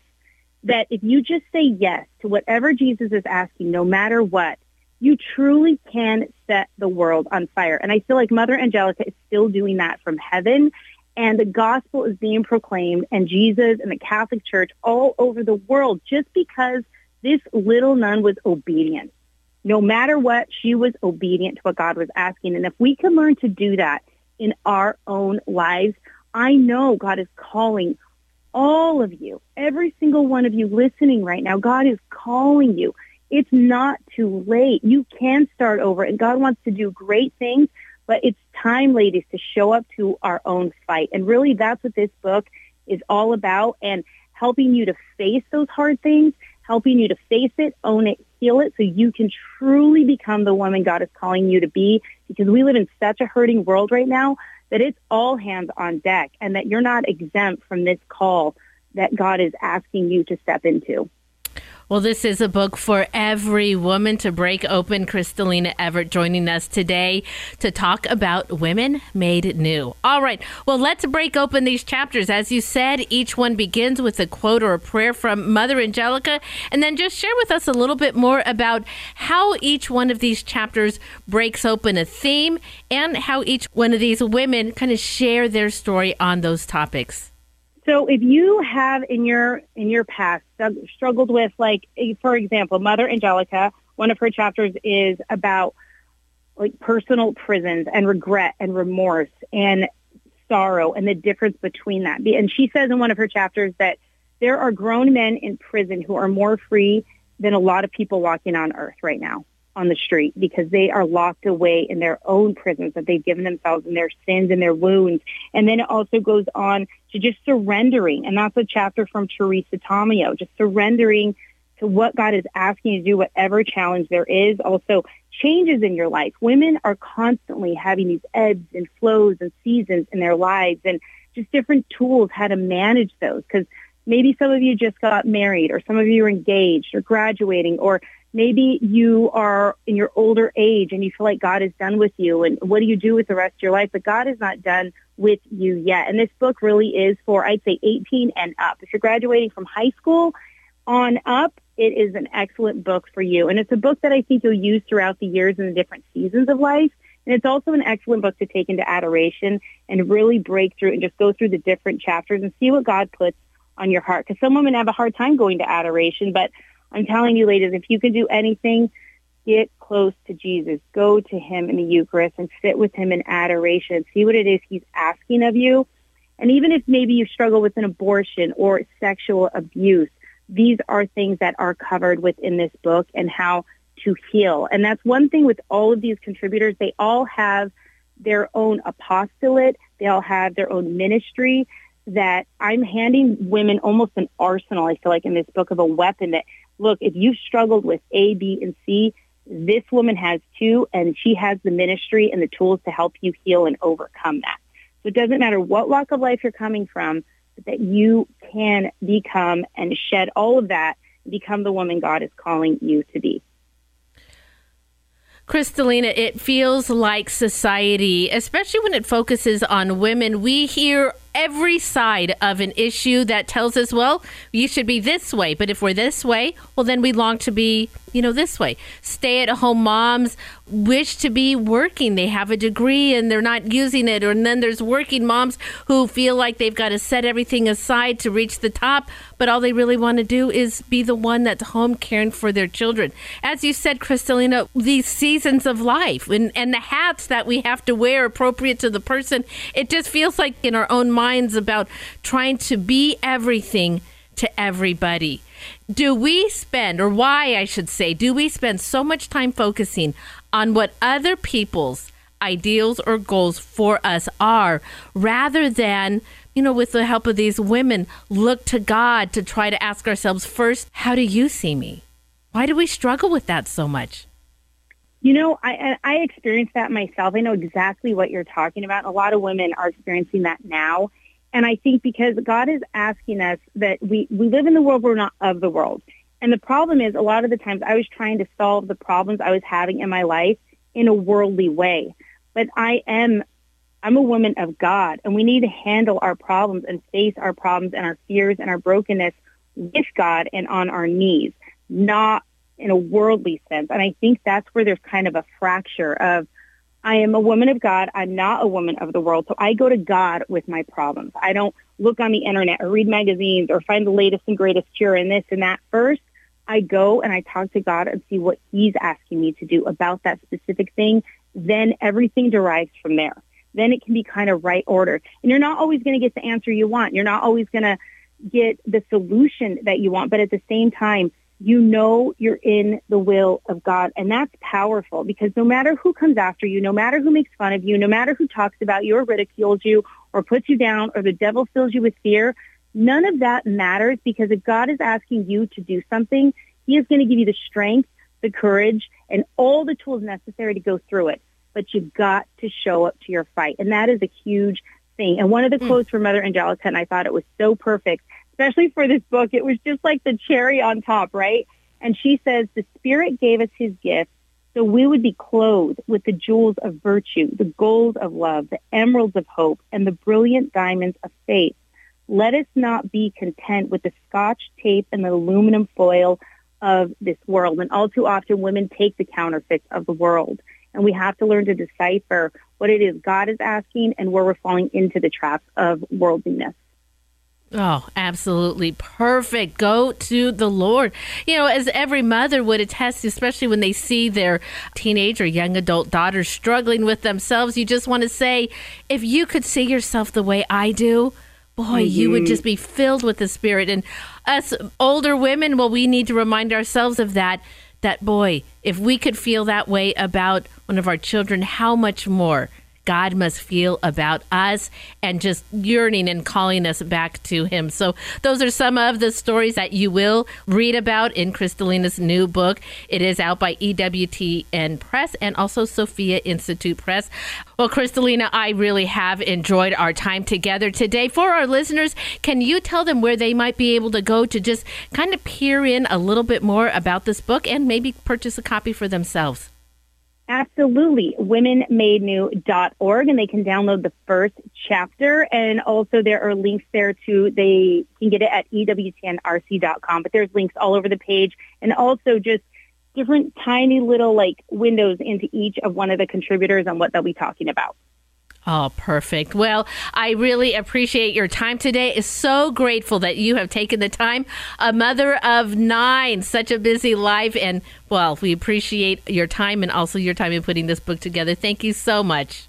that if you just say yes to whatever Jesus is asking, no matter what, you truly can set the world on fire. And I feel like Mother Angelica is still doing that from heaven. And the gospel is being proclaimed, and Jesus and the Catholic Church all over the world, just because this little nun was obedient. No matter what, she was obedient to what God was asking. And if we can learn to do that in our own lives, I know God is calling all of you, every single one of you listening right now, God is calling you. It's not too late. You can start over, and God wants to do great things. But it's time, ladies, to show up to our own fight. And really, that's what this book is all about, and helping you to face those hard things, helping you to face it, own it, heal it, so you can truly become the woman God is calling you to be, because we live in such a hurting world right now that it's all hands on deck, and that you're not exempt from this call that God is asking you to step into. Well, this is a book for every woman to break open. Crystalina Everett joining us today to talk about Women Made New. All right. Well, let's break open these chapters. As you said, each one begins with a quote or a prayer from Mother Angelica. And then just share with us a little bit more about how each one of these chapters breaks open a theme and how each one of these women kind of share their story on those topics. So if you have in your in your past struggled with, like, for example, Mother Angelica, one of her chapters is about, like, personal prisons and regret and remorse and sorrow and the difference between that. And she says in one of her chapters that there are grown men in prison who are more free than a lot of people walking on earth right now on the street, because they are locked away in their own prisons that they've given themselves and their sins and their wounds. And then it also goes on to just surrendering. And that's a chapter from Teresa Tomeo, just surrendering to what God is asking you to do, whatever challenge there is. Also, changes in your life. Women are constantly having these ebbs and flows and seasons in their lives, and just different tools how to manage those. Because maybe some of you just got married, or some of you are engaged or graduating, or maybe you are in your older age and you feel like God is done with you, and what do you do with the rest of your life? But God is not done with you yet. And this book really is for, I'd say, eighteen and up. If you're graduating from high school on up, it is an excellent book for you. And it's a book that I think you'll use throughout the years and the different seasons of life. And it's also an excellent book to take into adoration and really break through and just go through the different chapters and see what God puts on your heart. Because some women have a hard time going to adoration, but I'm telling you, ladies, if you can do anything, get close to Jesus. Go to him in the Eucharist and sit with him in adoration. See what it is he's asking of you. And even if maybe you struggle with an abortion or sexual abuse, these are things that are covered within this book, and how to heal. And that's one thing with all of these contributors. They all have their own apostolate. They all have their own ministry, that I'm handing women almost an arsenal, I feel like, in this book, of a weapon that, look, if you've struggled with A, B, and C, this woman has two, and she has the ministry and the tools to help you heal and overcome that. So it doesn't matter what walk of life you're coming from, but that you can become and shed all of that and become the woman God is calling you to be. Crystalina, it feels like society, especially when it focuses on women, we hear every side of an issue that tells us, well, you should be this way. But if we're this way, well, then we long to be, you know, this way. Stay-at-home moms wish to be working. They have a degree and they're not using it. And then there's working moms who feel like they've got to set everything aside to reach the top. But all they really want to do is be the one that's home caring for their children. As you said, Crystalina, these seasons of life and, and the hats that we have to wear appropriate to the person, it just feels like in our own minds about trying to be everything to everybody. Do we spend, or why I should say, do we spend so much time focusing on what other people's ideals or goals for us are, rather than, you know, with the help of these women, look to God to try to ask ourselves first, how do you see me? Why do we struggle with that so much? You know, I, I experienced that myself. I know exactly what you're talking about. A lot of women are experiencing that now. And I think because God is asking us that we, we live in the world, we're not of the world. And the problem is, a lot of the times I was trying to solve the problems I was having in my life in a worldly way. But I am, I'm a woman of God, and we need to handle our problems and face our problems and our fears and our brokenness with God and on our knees, not in a worldly sense. And I think that's where there's kind of a fracture of, I am a woman of God. I'm not a woman of the world. So I go to God with my problems. I don't look on the internet or read magazines or find the latest and greatest cure in this and that. First, I go and I talk to God and see what he's asking me to do about that specific thing. Then everything derives from there. Then it can be kind of right order. And you're not always going to get the answer you want. You're not always going to get the solution that you want. But at the same time, you know you're in the will of God. And that's powerful, because no matter who comes after you, no matter who makes fun of you, no matter who talks about you or ridicules you or puts you down or the devil fills you with fear, none of that matters, because if God is asking you to do something, he is going to give you the strength, the courage, and all the tools necessary to go through it. But you've got to show up to your fight. And that is a huge thing. And one of the mm. quotes from Mother Angelica, and I thought it was so perfect, especially for this book, it was just like the cherry on top, right? And she says, the Spirit gave us his gift so we would be clothed with the jewels of virtue, the gold of love, the emeralds of hope, and the brilliant diamonds of faith. Let us not be content with the Scotch tape and the aluminum foil of this world. And all too often, women take the counterfeits of the world. And we have to learn to decipher what it is God is asking and where we're falling into the traps of worldliness. Oh, absolutely perfect. Go to the Lord. You know, as every mother would attest, especially when they see their teenage or young adult daughters struggling with themselves, you just want to say, if you could see yourself the way I do, boy, mm-hmm. you would just be filled with the Spirit. And us older women, well, we need to remind ourselves of that, that boy, if we could feel that way about one of our children, how much more God must feel about us, and just yearning and calling us back to him. So those are some of the stories that you will read about in Crystalina's new book. It is out by E W T N Press and also Sophia Institute Press. Well, Crystalina, I really have enjoyed our time together today. For our listeners, can you tell them where they might be able to go to just kind of peer in a little bit more about this book and maybe purchase a copy for themselves? Absolutely. women made new dot org, and they can download the first chapter, and also there are links there to, they can get it at E W T N R C dot com, but there's links all over the page, and also just different tiny little like windows into each of one of the contributors on what they'll be talking about. Oh, perfect. Well, I really appreciate your time today. It's so grateful that you have taken the time. A mother of nine, such a busy life. And, well, we appreciate your time and also your time in putting this book together. Thank you so much.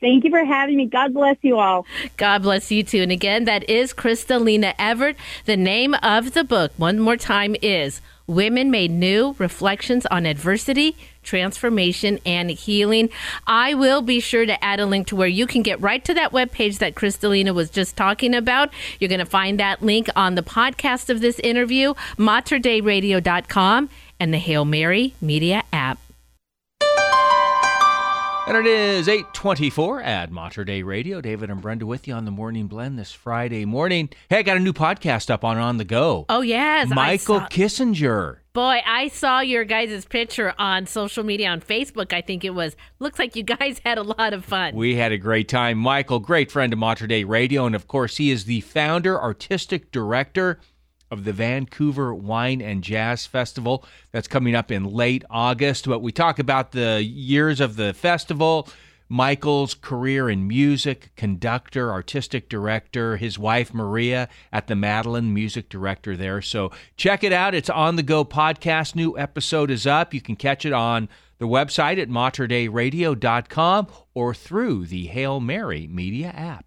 Thank you for having me. God bless you all. God bless you too. And again, that is Crystalina Everett. The name of the book, one more time, is Women Made New, Reflections on Adversity, Transformation, and Healing. I will be sure to add a link to where you can get right to that webpage that Crystalina was just talking about. You're going to find that link on the podcast of this interview, mater dei radio dot com, and the Hail Mary Media app. And it is eight twenty-four at Mater Dei Radio. David and Brenda with you on the Morning Blend this Friday morning. Hey, I got a new podcast up on On The Go. Oh, yes. Michael I saw- Kissinger. Boy, I saw your guys' picture on social media, on Facebook, I think it was. Looks like you guys had a lot of fun. We had a great time. Michael, great friend of Mater Dei Radio. And, of course, he is the founder, artistic director of the Vancouver Wine and Jazz Festival. That's coming up in late August. But we talk about the years of the festival, Michael's career in music, conductor, artistic director, his wife Maria at the Madeline, music director there. So check it out. It's On The Go podcast. New episode is up. You can catch it on the website at mater dei radio dot com or through the Hail Mary Media app.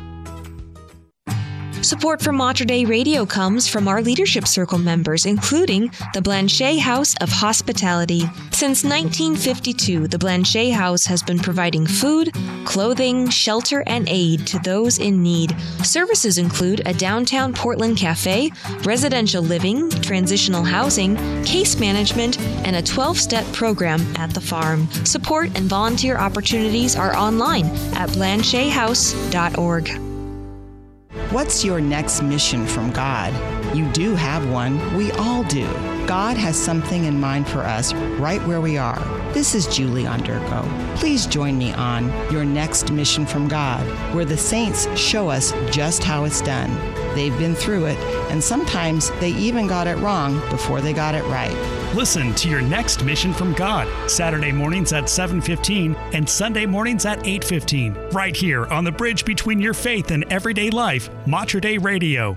Support for Mater Dei Radio comes from our Leadership Circle members, including the Blanchet House of Hospitality. Since nineteen fifty-two, the Blanchet House has been providing food, clothing, shelter, and aid to those in need. Services include a downtown Portland cafe, residential living, transitional housing, case management, and a twelve-step program at the farm. Support and volunteer opportunities are online at blanchet house dot org. What's your next mission from God? You do have one. We all do. God has something in mind for us right where we are. This is Julie Onderko. Please join me on Your Next Mission from God, where the saints show us just how it's done. They've been through it, and sometimes they even got it wrong before they got it right. Listen to Your Next Mission from God, Saturday mornings at seven fifteen and Sunday mornings at eight fifteen, right here on the bridge between your faith and everyday life, Mater Dei Radio.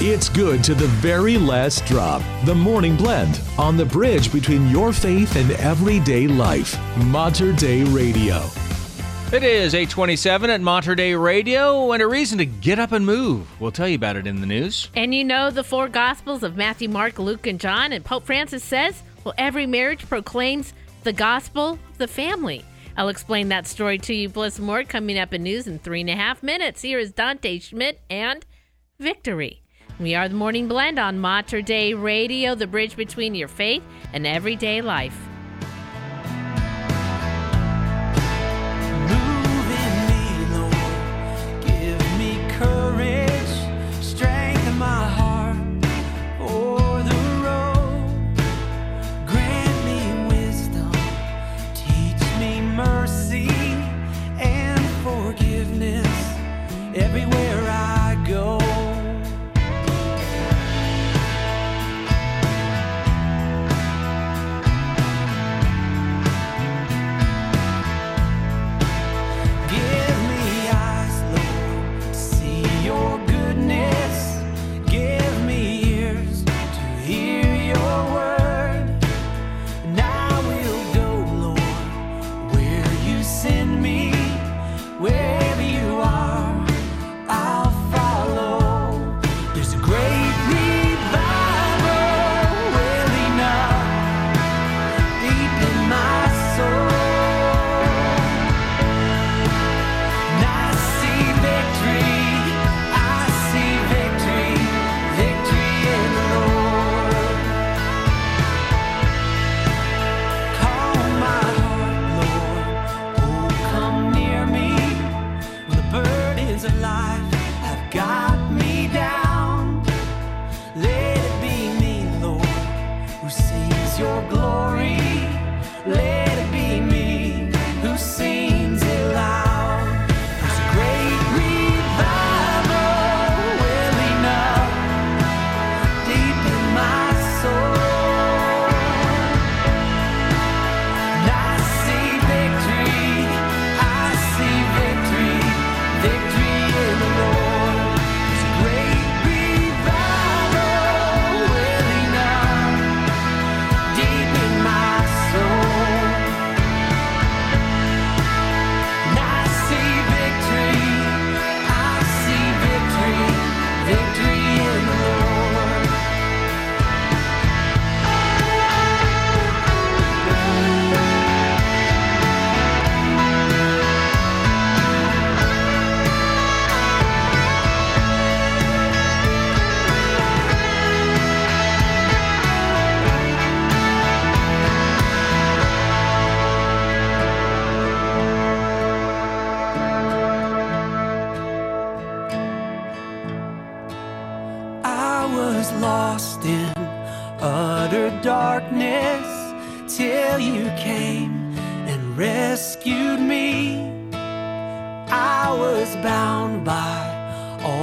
It's good to the very last drop. The Morning Blend on the bridge between your faith and everyday life. Mater Dei Radio. It is eight twenty-seven at Mater Dei Radio, and a reason to get up and move. We'll tell you about it in the news. And you know the four Gospels of Matthew, Mark, Luke, and John, and Pope Francis says, well, every marriage proclaims the gospel of the family. I'll explain that story to you plus more coming up in news in three and a half minutes. Here is Dante Schmidt and Victory. We are the Morning Blend on Mater Dei Radio, the bridge between your faith and everyday life. Moving me, Lord, give me courage, strength in my heart for the road. Grant me wisdom, teach me mercy and forgiveness everywhere I go.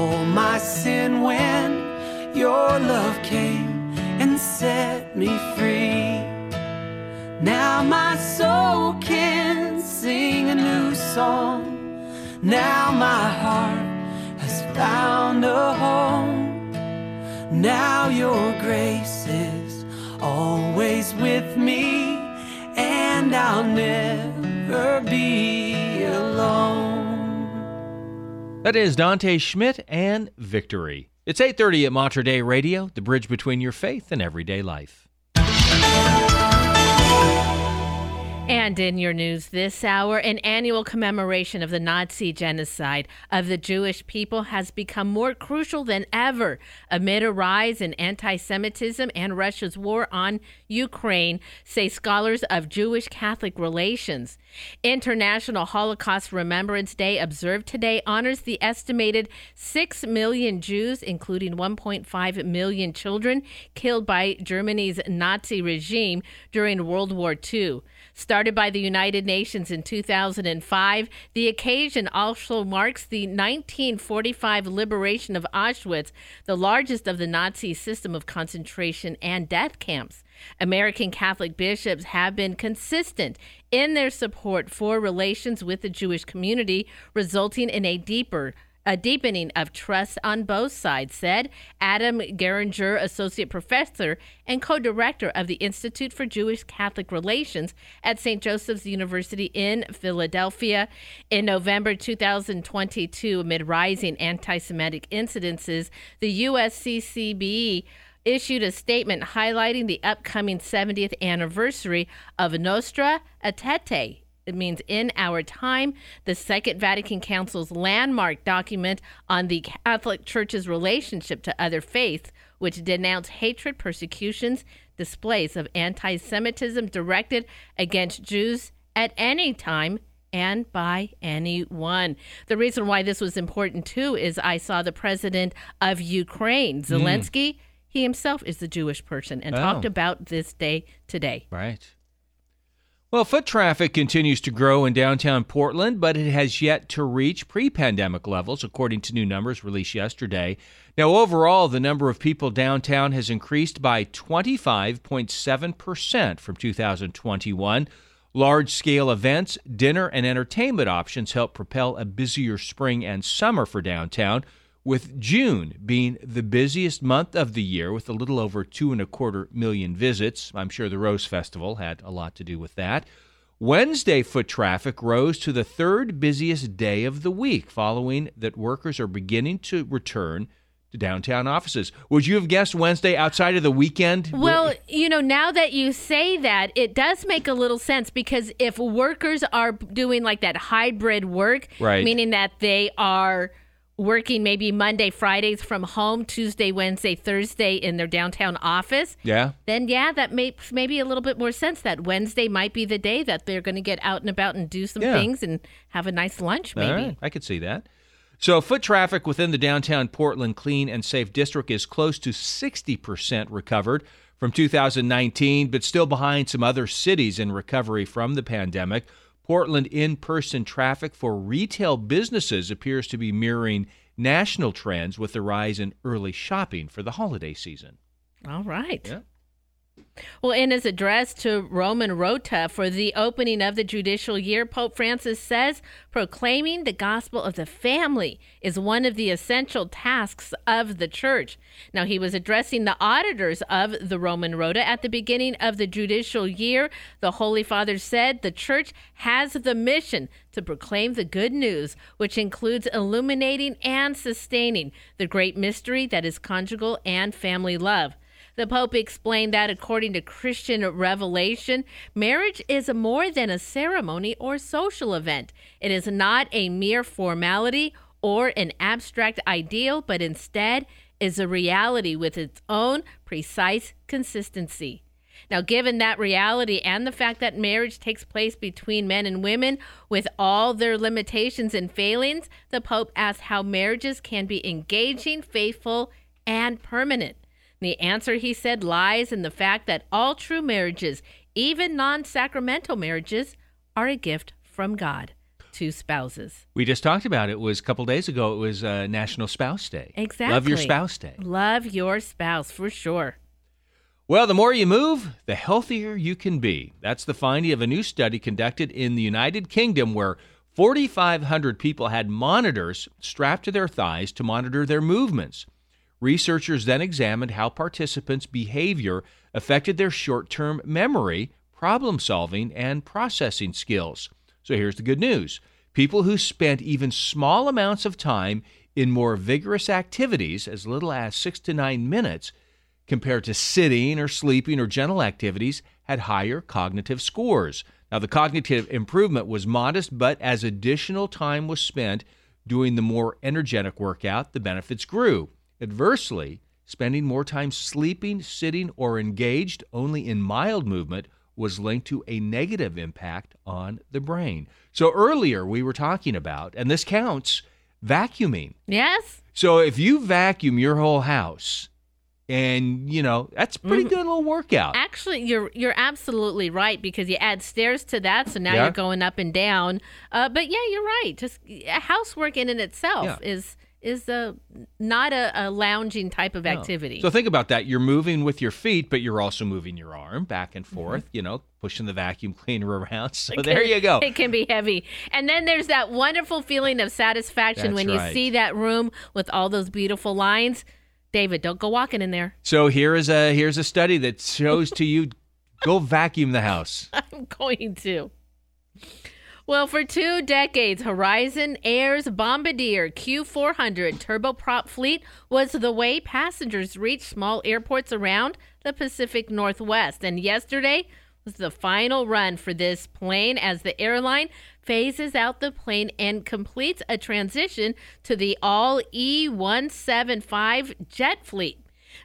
all my sin when your love came and set me free. Now my soul can sing a new song. Now my heart has found a home. Now your grace is always with me, and I'll never be alone. That is Dante Schmidt and Victory. It's eight thirty at Mater Dei Radio, the bridge between your faith and everyday life. And in your news this hour, an annual commemoration of the Nazi genocide of the Jewish people has become more crucial than ever amid a rise in anti-Semitism and Russia's war on Ukraine, say scholars of Jewish-Catholic relations. International Holocaust Remembrance Day, observed today, honors the estimated six million Jews, including one point five million children, killed by Germany's Nazi regime during World War Two. Started by the United Nations in two thousand five, the occasion also marks the nineteen forty-five liberation of Auschwitz, the largest of the Nazi system of concentration and death camps. American Catholic bishops have been consistent in their support for relations with the Jewish community, resulting in a deeper A deepening of trust on both sides, said Adam Germinger, associate professor and co-director of the Institute for Jewish Catholic Relations at Saint Joseph's University in Philadelphia. In November two thousand twenty-two, amid rising anti-Semitic incidences, the U S C C B issued a statement highlighting the upcoming seventieth anniversary of Nostra Aetate. It means In Our Time, the Second Vatican Council's landmark document on the Catholic Church's relationship to other faiths, which denounced hatred, persecutions, displays of anti-Semitism directed against Jews at any time and by anyone. The reason why this was important, too, is I saw the president of Ukraine, Zelensky. Mm. He himself is a Jewish person and oh. talked about this day today. Right. Well, foot traffic continues to grow in downtown Portland, but it has yet to reach pre-pandemic levels, according to new numbers released yesterday. Now, overall, the number of people downtown has increased by twenty-five point seven percent from two thousand twenty-one. Large-scale events, dinner, and entertainment options help propel a busier spring and summer for downtown, with June being the busiest month of the year with a little over two and a quarter million visits. I'm sure the Rose Festival had a lot to do with that. Wednesday foot traffic rose to the third busiest day of the week, following that workers are beginning to return to downtown offices. Would you have guessed Wednesday outside of the weekend? Well, you know, now that you say that, it does make a little sense, because if workers are doing like that hybrid work, right, meaning that they are working maybe Monday, Fridays from home, Tuesday, Wednesday, Thursday in their downtown office, yeah, then yeah, that makes maybe a little bit more sense that Wednesday might be the day that they're going to get out and about and do some yeah. things and have a nice lunch maybe. All right. I could see that. So foot traffic within the downtown Portland Clean and Safe District is close to sixty percent recovered from two thousand nineteen, but still behind some other cities in recovery from the pandemic. Portland in-person traffic for retail businesses appears to be mirroring national trends with the rise in early shopping for the holiday season. All right. Yeah. Well, in his address to Roman Rota for the opening of the judicial year, Pope Francis says proclaiming the gospel of the family is one of the essential tasks of the church. Now, he was addressing the auditors of the Roman Rota at the beginning of the judicial year. The Holy Father said the church has the mission to proclaim the good news, which includes illuminating and sustaining the great mystery that is conjugal and family love. The Pope explained that according to Christian revelation, marriage is more than a ceremony or social event. It is not a mere formality or an abstract ideal, but instead is a reality with its own precise consistency. Now, given that reality and the fact that marriage takes place between men and women with all their limitations and failings, the Pope asked how marriages can be engaging, faithful, and permanent. The answer, he said, lies in the fact that all true marriages, even non-sacramental marriages, are a gift from God. to spouses. We just talked about it. It was a couple days ago. It was uh, National Spouse Day. Exactly. Love your spouse day. Love your spouse, for sure. Well, the more you move, the healthier you can be. That's the finding of a new study conducted in the United Kingdom where four thousand five hundred people had monitors strapped to their thighs to monitor their movements. Researchers then examined how participants' behavior affected their short-term memory, problem-solving, and processing skills. So here's the good news. People who spent even small amounts of time in more vigorous activities, as little as six to nine minutes, compared to sitting or sleeping or gentle activities, had higher cognitive scores. Now, the cognitive improvement was modest, but as additional time was spent doing the more energetic workout, the benefits grew. Adversely, spending more time sleeping, sitting, or engaged only in mild movement was linked to a negative impact on the brain. So earlier we were talking about, and this counts, vacuuming. Yes. So if you vacuum your whole house, and, you know, that's a pretty mm-hmm. good little workout. Actually, you're you're absolutely right, because you add stairs to that, so now yeah. you're going up and down. Uh, but, yeah, you're right. Just housework in and itself yeah. is is a, not a, a lounging type of no. activity. So think about that. You're moving with your feet, but you're also moving your arm back and forth, mm-hmm. you know, pushing the vacuum cleaner around. So can, there you go. It can be heavy. And then there's that wonderful feeling of satisfaction that's when right. you see that room with all those beautiful lines. David, don't go walking in there. So here is a here's a study that shows to you, go vacuum the house. I'm going to. Well, for two decades, Horizon Air's Bombardier Q four hundred turboprop fleet was the way passengers reached small airports around the Pacific Northwest. And yesterday was the final run for this plane as the airline phases out the plane and completes a transition to the all E one seventy-five jet fleet.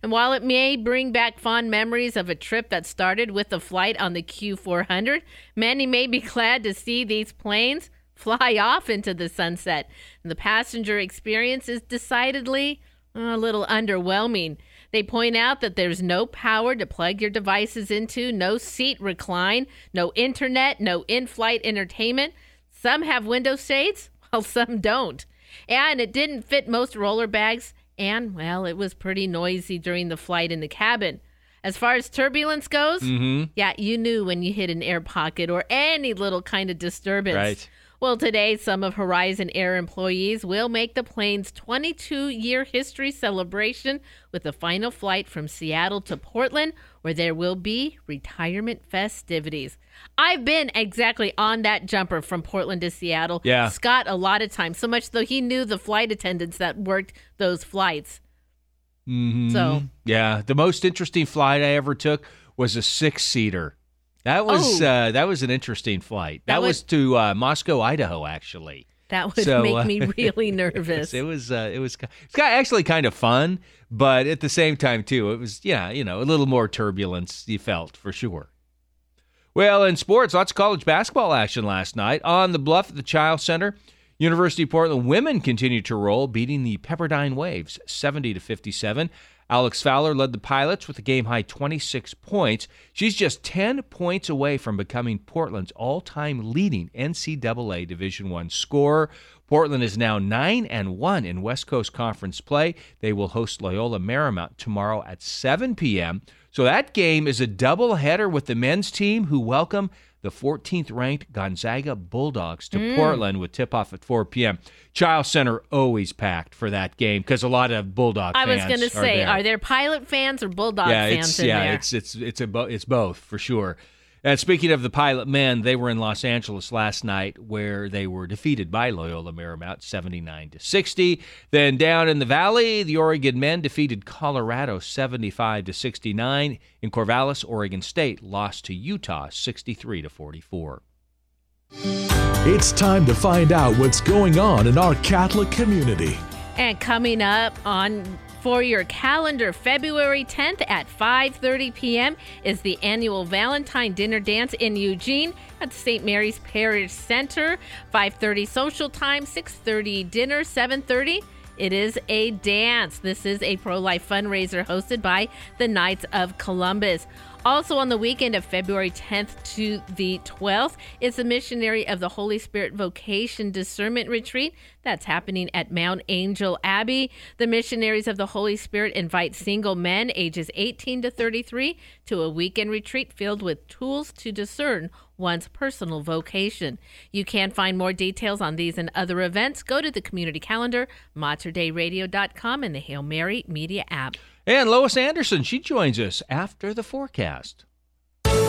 And while it may bring back fond memories of a trip that started with a flight on the Q four hundred, many may be glad to see these planes fly off into the sunset. And the passenger experience is decidedly a little underwhelming. They point out that there's no power to plug your devices into, no seat recline, no internet, no in-flight entertainment. Some have window shades, while some don't. And it didn't fit most roller bags, and, well, it was pretty noisy during the flight in the cabin. As far as turbulence goes, mm-hmm. yeah, you knew when you hit an air pocket or any little kind of disturbance. Right. Well, today, some of Horizon Air employees will make the plane's twenty-two-year history celebration with a final flight from Seattle to Portland, where there will be retirement festivities. I've been exactly on that jumper from Portland to Seattle. Yeah. Scott, a lot of times, so much though he knew the flight attendants that worked those flights. Mm-hmm. So, yeah, the most interesting flight I ever took was a six-seater. That was oh. uh, that was an interesting flight. That, that was, was to uh, Moscow, Idaho, actually. That would so, make uh, me really nervous. It was uh, it was it was actually kind of fun, but at the same time too, it was yeah you know a little more turbulence you felt for sure. Well, in sports, lots of college basketball action last night on the Bluff at the Child Center. University of Portland women continued to roll, beating the Pepperdine Waves seventy to fifty-seven. Alex Fowler led the Pilots with a game-high twenty-six points. She's just ten points away from becoming Portland's all-time leading N C double A Division I scorer. Portland is now nine and one in West Coast Conference play. They will host Loyola Marymount tomorrow at seven p.m. So that game is a doubleheader with the men's team, who welcome the fourteenth-ranked Gonzaga Bulldogs to mm. Portland with tip-off at four p.m. Child Center always packed for that game because a lot of Bulldog I fans are I was going to say, there. Are there Pilot fans or Bulldog yeah, fans in yeah, there? Yeah, it's it's it's, a bo- it's both for sure. And speaking of the Pilot men, they were in Los Angeles last night where they were defeated by Loyola Marymount seventy-nine to sixty. Then down in the Valley, the Oregon men defeated Colorado seventy-five to sixty-nine. In Corvallis, Oregon State lost to Utah sixty-three to forty-four. It's time to find out what's going on in our Catholic community. And coming up on For Your Calendar, February tenth at five thirty p.m. is the annual Valentine Dinner Dance in Eugene at the Saint Mary's Parish Center. five thirty social time, six thirty dinner, seven thirty. It is a dance. This is a pro-life fundraiser hosted by the Knights of Columbus. Also on the weekend of February tenth to the twelfth is the Missionary of the Holy Spirit Vocation Discernment Retreat. That's happening at Mount Angel Abbey. The Missionaries of the Holy Spirit invite single men ages eighteen to thirty-three to a weekend retreat filled with tools to discern one's personal vocation. You can find more details on these and other events. Go to the community calendar, mater dei radio dot com, and the Hail Mary Media app. And Lois Anderson, she joins us after the forecast.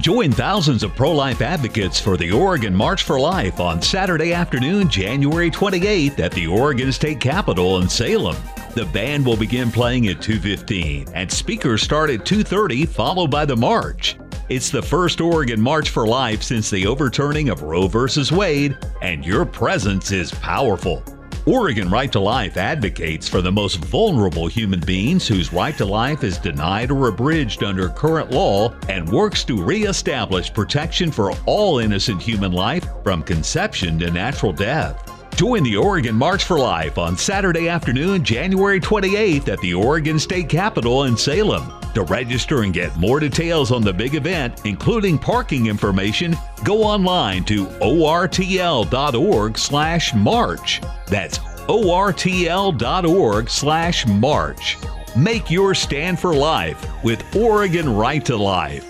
Join thousands of pro-life advocates for the Oregon March for Life on Saturday afternoon, January twenty-eighth at the Oregon State Capitol in Salem. The band will begin playing at two fifteen and speakers start at two thirty, followed by the march. It's the first Oregon March for Life since the overturning of Roe versus Wade, and your presence is powerful. Oregon Right to Life advocates for the most vulnerable human beings whose right to life is denied or abridged under current law and works to reestablish protection for all innocent human life from conception to natural death. Join the Oregon March for Life on Saturday afternoon, January twenty-eighth at the Oregon State Capitol in Salem. To register and get more details on the big event, including parking information, go online to O R T L dot org slash march. That's O R T L dot org slash march. Make your stand for life with Oregon Right to Life.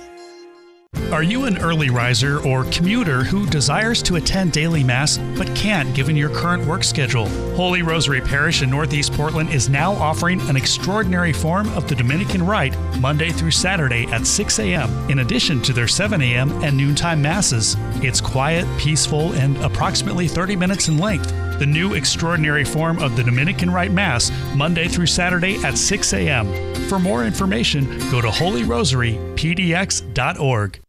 Are you an early riser or commuter who desires to attend daily mass but can't given your current work schedule? Holy Rosary Parish in Northeast Portland is now offering an extraordinary form of the Dominican Rite Monday through Saturday at six a.m. in addition to their seven a.m. and noontime masses. It's quiet, peaceful, and approximately thirty minutes in length. The new extraordinary form of the Dominican Rite Mass Monday through Saturday at six a.m. For more information, go to holy rosary p d x dot org.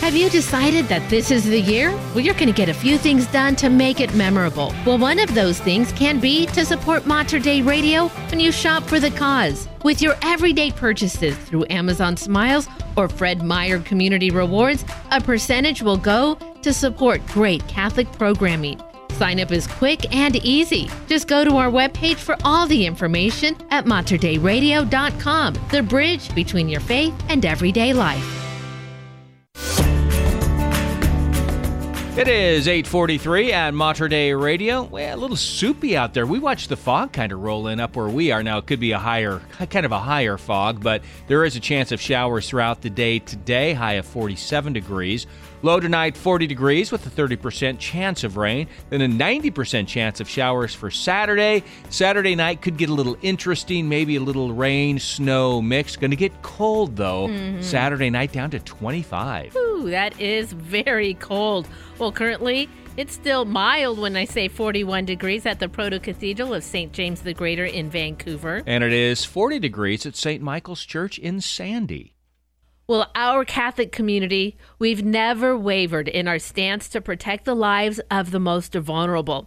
Have you decided that this is the year? Well, you're going to get a few things done to make it memorable. Well, one of those things can be to support Mater Dei Radio when you shop for the cause. With your everyday purchases through Amazon Smiles or Fred Meyer Community Rewards, a percentage will go to support great Catholic programming. Sign up is quick and easy. Just go to our webpage for all the information at mater dei radio dot com, the bridge between your faith and everyday life. It is eight forty-three at Mater Dei Radio. Well, a little soupy out there. We watched the fog kind of roll in up where we are now. It could be a higher, kind of a higher fog, but there is a chance of showers throughout the day today. High of forty-seven degrees. Low tonight, forty degrees with a thirty percent chance of rain. Then a ninety percent chance of showers for Saturday. Saturday night could get a little interesting. Maybe a little rain, snow mix. Going to get cold, though. Mm-hmm. Saturday night down to twenty-five. Ooh, that is very cold. Well, currently, it's still mild when I say forty-one degrees at the Proto-Cathedral of Saint James the Greater in Vancouver. And it is forty degrees at Saint Michael's Church in Sandy. Well, our Catholic community, we've never wavered in our stance to protect the lives of the most vulnerable.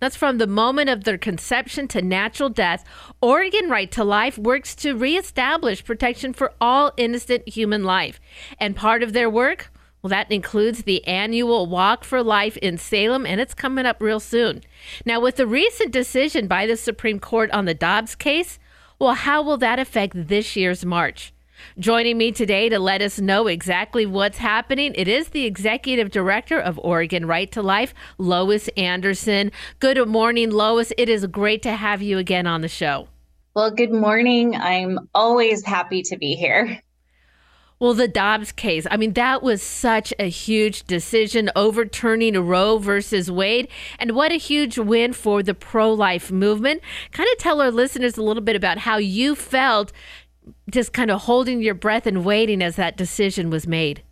That's from the moment of their conception to natural death. Oregon Right to Life works to reestablish protection for all innocent human life. And part of their work, well, that includes the annual Walk for Life in Salem, and it's coming up real soon. Now, with the recent decision by the Supreme Court on the Dobbs case, well, how will that affect this year's march? Joining me today to let us know exactly what's happening, it is the Executive Director of Oregon Right to Life, Lois Anderson. Good morning, Lois. It is great to have you again on the show. Well, good morning. I'm always happy to be here. Well, the Dobbs case, I mean, that was such a huge decision overturning Roe versus Wade. And what a huge win for the pro-life movement. Kind of tell our listeners a little bit about how you felt just kind of holding your breath and waiting as that decision was made.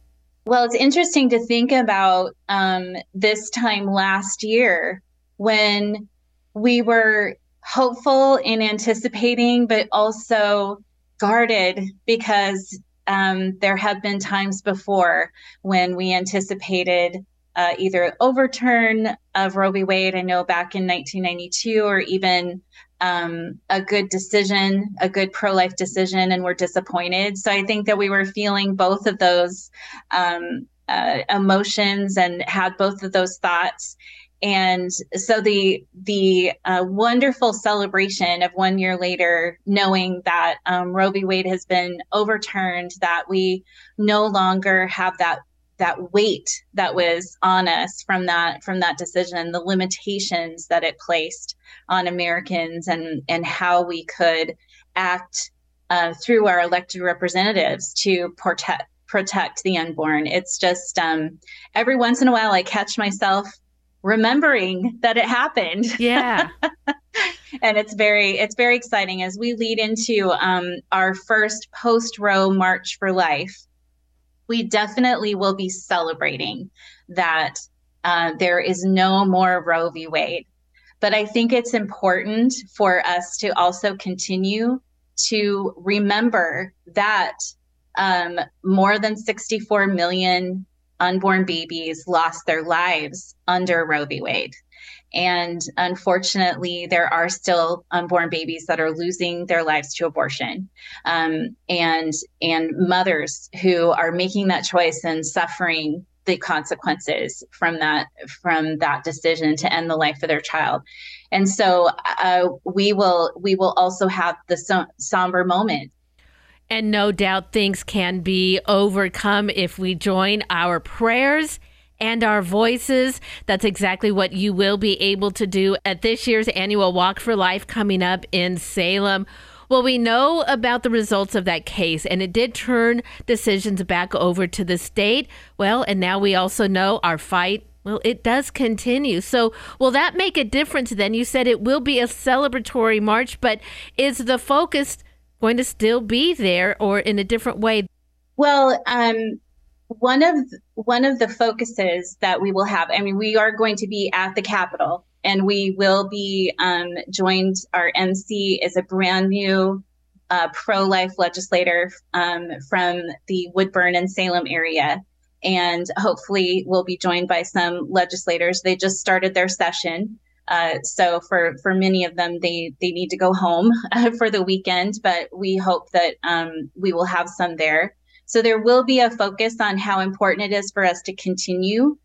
Well, it's interesting to think about um, this time last year when we were hopeful in anticipating, but also guarded because um, there have been times before when we anticipated uh, either overturn of Roe v. Wade, I know back in nineteen ninety-two, or even um, a good decision, a good pro-life decision, and we're disappointed. So I think that we were feeling both of those um, uh, emotions and had both of those thoughts. And so the the uh, wonderful celebration of one year later, knowing that um, Roe v. Wade has been overturned, that we no longer have that that weight that was on us from that from that decision, the limitations that it placed on Americans and and how we could act uh, through our elected representatives to protect protect the unborn. It's just um, every once in a while I catch myself remembering that it happened. Yeah. And it's very, it's very exciting as we lead into um, our first post-Roe March for Life. We definitely will be celebrating that uh, there is no more Roe v. Wade. But I think it's important for us to also continue to remember that um, more than sixty-four million unborn babies lost their lives under Roe v. Wade. And unfortunately, there are still unborn babies that are losing their lives to abortion, um, and and mothers who are making that choice and suffering the consequences from that from that decision to end the life of their child. And so uh, we will we will also have the som- somber moment. And no doubt things can be overcome if we join our prayers and our voices. That's exactly what you will be able to do at this year's annual Walk for Life coming up in Salem. Well, we know about the results of that case, and it did turn decisions back over to the state. Well, and now we also know our fight, well, it does continue. So will that make a difference then? You said it will be a celebratory march, but is the focus going to still be there or in a different way? Well, um, one of one of the focuses that we will have, I mean, we are going to be at the Capitol, and we will be um, joined. Our M C is a brand new uh, pro-life legislator um, from the Woodburn and Salem area. And hopefully we'll be joined by some legislators. They just started their session. Uh, so for, for many of them, they, they need to go home uh, for the weekend, but we hope that um, we will have some there. So there will be a focus on how important it is for us to continue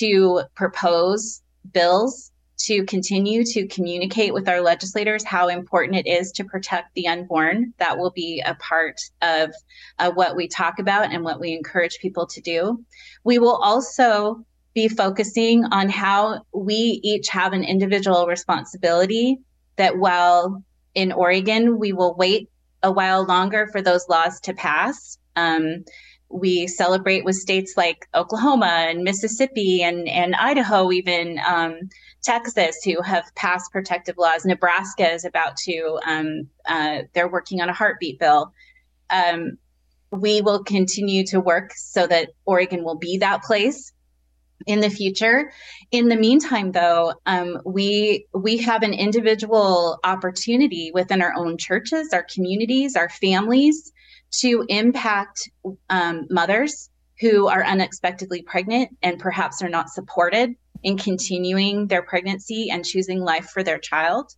to propose bills, to continue to communicate with our legislators, how important it is to protect the unborn. That will be a part of uh, what we talk about and what we encourage people to do. We will also be focusing on how we each have an individual responsibility, that while in Oregon, we will wait a while longer for those laws to pass. Um, we celebrate with states like Oklahoma and Mississippi and, and Idaho, even um, Texas, who have passed protective laws. Nebraska is about to, um, uh, they're working on a heartbeat bill. Um, we will continue to work so that Oregon will be that place in the future. In the meantime, though, um, we we have an individual opportunity within our own churches, our communities, our families to impact um, mothers who are unexpectedly pregnant and perhaps are not supported in continuing their pregnancy and choosing life for their child.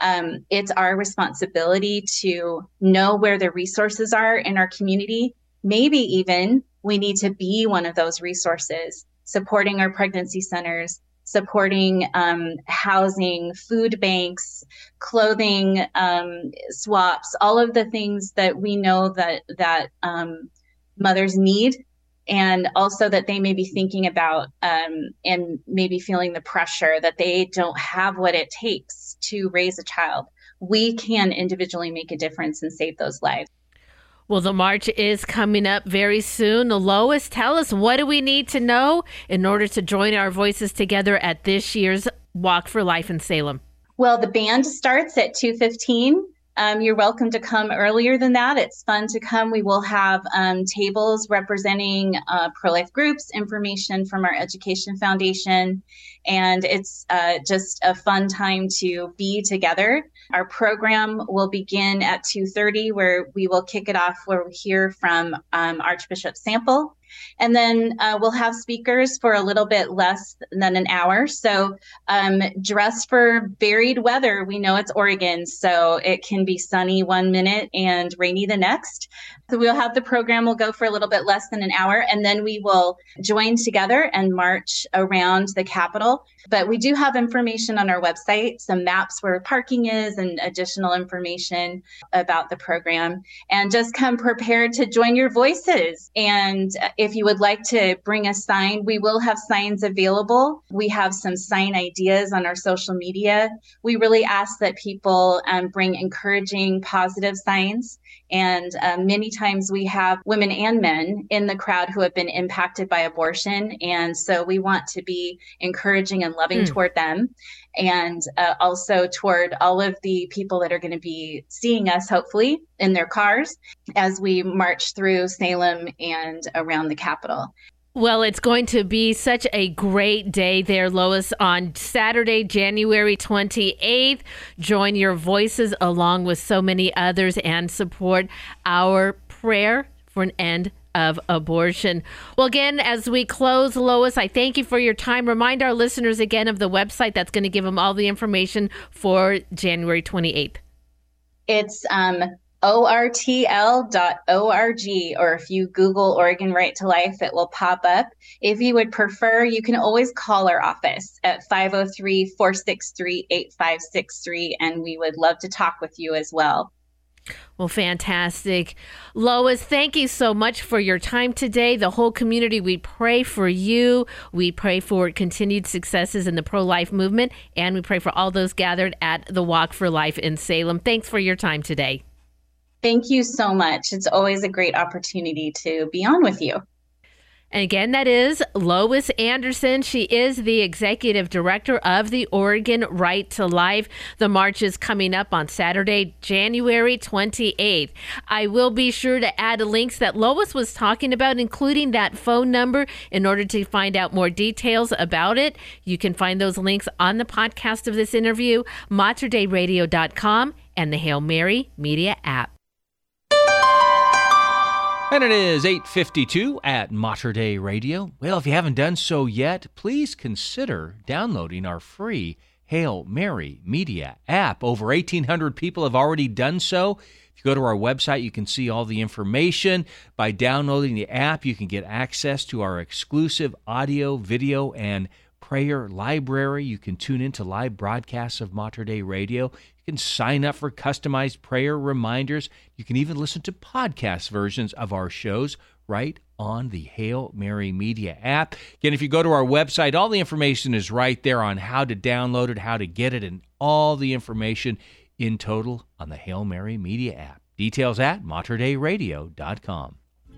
Um, it's our responsibility to know where the resources are in our community. Maybe even we need to be one of those resources, supporting our pregnancy centers, supporting um, housing, food banks, clothing um, swaps, all of the things that we know that that um, mothers need, and also that they may be thinking about um, and maybe feeling the pressure that they don't have what it takes to raise a child. We can individually make a difference and save those lives. Well, the march is coming up very soon. Lois, tell us, what do we need to know in order to join our voices together at this year's Walk for Life in Salem? Well, the band starts at two fifteen. Um, you're welcome to come earlier than that. It's fun to come. We will have um, tables representing uh, pro-life groups, information from our Education Foundation, and it's uh, just a fun time to be together. Our program will begin at two thirty, where we will kick it off where we hear from um, Archbishop Sample. And then uh, we'll have speakers for a little bit less than an hour. So um, dress for varied weather. We know it's Oregon, so it can be sunny one minute and rainy the next. So we'll have the program, we'll go for a little bit less than an hour, and then we will join together and march around the Capitol. But we do have information on our website, some maps where parking is and additional information about the program. And just come prepared to join your voices. And if you would like to bring a sign, we will have signs available. We have some sign ideas on our social media. We really ask that people um, bring encouraging, positive signs. And uh, many times we have women and men in the crowd who have been impacted by abortion. And so we want to be encouraging and loving mm. toward them, and uh, also toward all of the people that are going to be seeing us, hopefully, in their cars as we march through Salem and around the Capitol. Well, it's going to be such a great day there, Lois, on Saturday, January twenty-eighth. Join your voices along with so many others and support our prayer for an end of abortion. Well, again, as we close, Lois, I thank you for your time. Remind our listeners again of the website that's going to give them all the information for January twenty-eighth. It's um. O R T L dot org, or if you Google Oregon Right to Life, it will pop up. If you would prefer, you can always call our office at five oh three, four six three, eight five six three, and we would love to talk with you as well. Well, fantastic. Lois, thank you so much for your time today. The whole community, we pray for you. We pray for continued successes in the pro-life movement, and we pray for all those gathered at the Walk for Life in Salem. Thanks for your time today. Thank you so much. It's always a great opportunity to be on with you. And again, that is Lois Anderson. She is the executive director of the Oregon Right to Life. The march is coming up on Saturday, January twenty-eighth. I will be sure to add links that Lois was talking about, including that phone number, in order to find out more details about it. You can find those links on the podcast of this interview, mater dei radio dot com, and the Hail Mary Media app. And it is eight fifty-two at Mater Dei Radio. Well, if you haven't done so yet, please consider downloading our free Hail Mary Media app. Over eighteen hundred people have already done so. If you go to our website, you can see all the information. By downloading the app, you can get access to our exclusive audio, video, and prayer library. You can tune into live broadcasts of Mater Dei Radio. You can sign up for customized prayer reminders. You can even listen to podcast versions of our shows right on the Hail Mary Media app. Again, if you go to our website, all the information is right there on how to download it, how to get it, and all the information in total on the Hail Mary Media app. Details at mater dei radio dot com.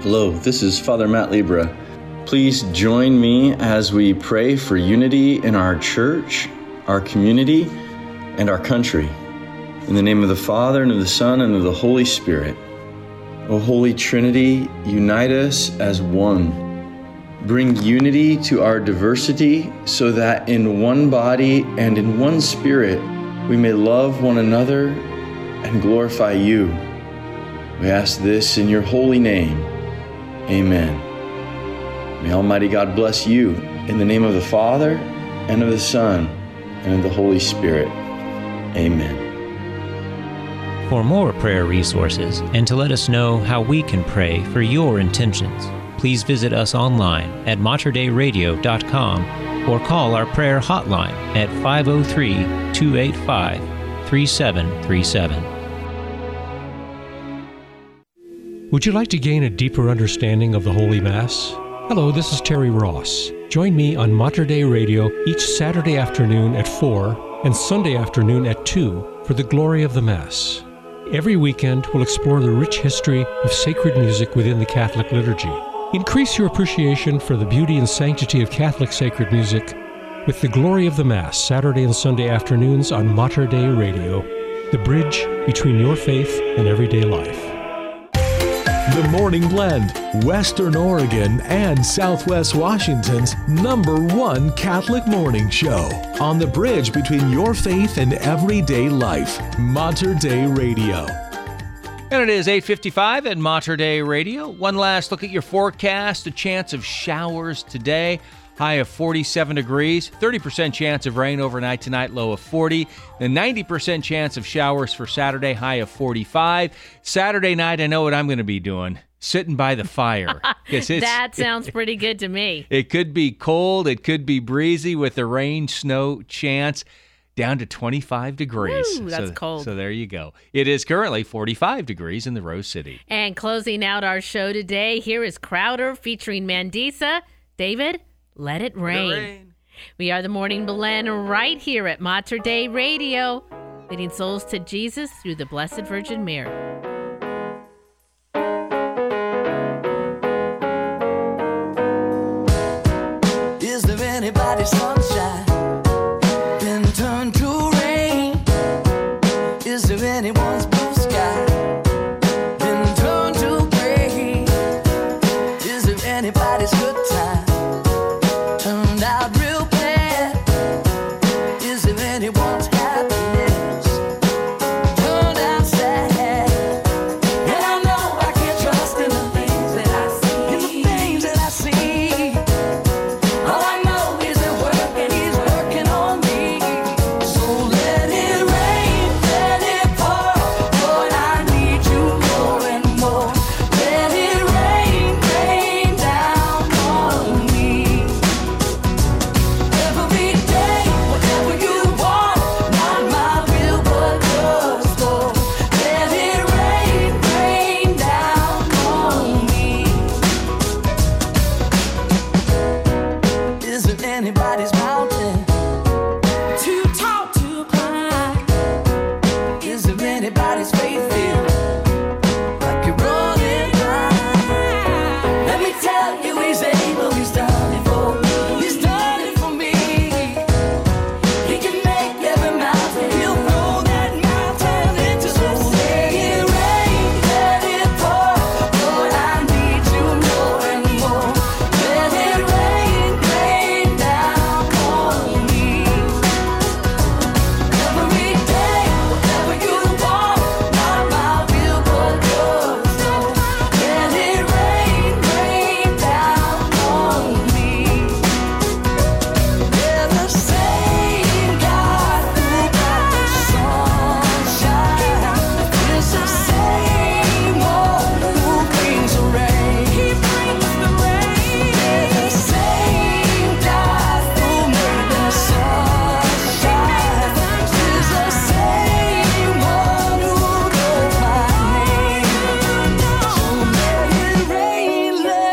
Hello, this is Father Matt Libra. Please join me as we pray for unity in our church, our community, and our country. In the name of the Father, and of the Son, and of the Holy Spirit. O Holy Trinity, unite us as one. Bring unity to our diversity so that in one body and in one spirit we may love one another and glorify you. We ask this in your holy name. Amen. May Almighty God bless you in the name of the Father, and of the Son, and of the Holy Spirit. Amen. For more prayer resources and to let us know how we can pray for your intentions, please visit us online at mater dei radio dot com or call our prayer hotline at five oh three, two eight five, three two two two. eight hundred, three seven three seven. Would you like to gain a deeper understanding of the Holy Mass? Hello, this is Terry Ross. Join me on Mater Dei Radio each Saturday afternoon at four and Sunday afternoon at two for the glory of the Mass. Every weekend, we'll explore the rich history of sacred music within the Catholic liturgy. Increase your appreciation for the beauty and sanctity of Catholic sacred music with the glory of the Mass, Saturday and Sunday afternoons on Mater Dei Radio, the bridge between your faith and everyday life. The Morning Blend, Western Oregon and Southwest Washington's number one Catholic morning show. On the bridge between your faith and everyday life, Mater Dei Radio. And it is eight fifty-five at Mater Dei Radio. One last look at your forecast. A chance of showers today. High of forty-seven degrees, thirty percent chance of rain overnight tonight, low of forty. The ninety percent chance of showers for Saturday, high of forty-five. Saturday night, I know what I'm going to be doing, sitting by the fire. It's, that sounds it, pretty good to me. It could be cold. It could be breezy with the rain, snow chance. Down to twenty-five degrees. Ooh, that's so cold. So there you go. It is currently forty-five degrees in the Rose City. And closing out our show today, here is Crowder featuring Mandisa. David, let it rain. rain. We are the Morning Blend right here at Mater Dei Radio, leading souls to Jesus through the Blessed Virgin Mary. Is there anybody's sunshine been turned to rain? Is there anyone's blue sky been turned to gray? Is there anybody's good time turned out real bad? Is there anyone's happiness turned out sad? And I know I can't trust in the things that I see. In the things that I see, all I know is that working is working on me. So let it rain, let it pour, Lord, I need you more and more. Let it rain, rain down on me. Every day, whatever you want, not my will, but yours, Lord. Let it rain, rain down on me. Is there anybody's mountain too tall to climb? Is there anybody's faith field like you're running blind? Let me tell you, he's able, he's done it for me. He's done it for me. He can make every mountain. He'll throw that mountain into the sea. Let it rain, let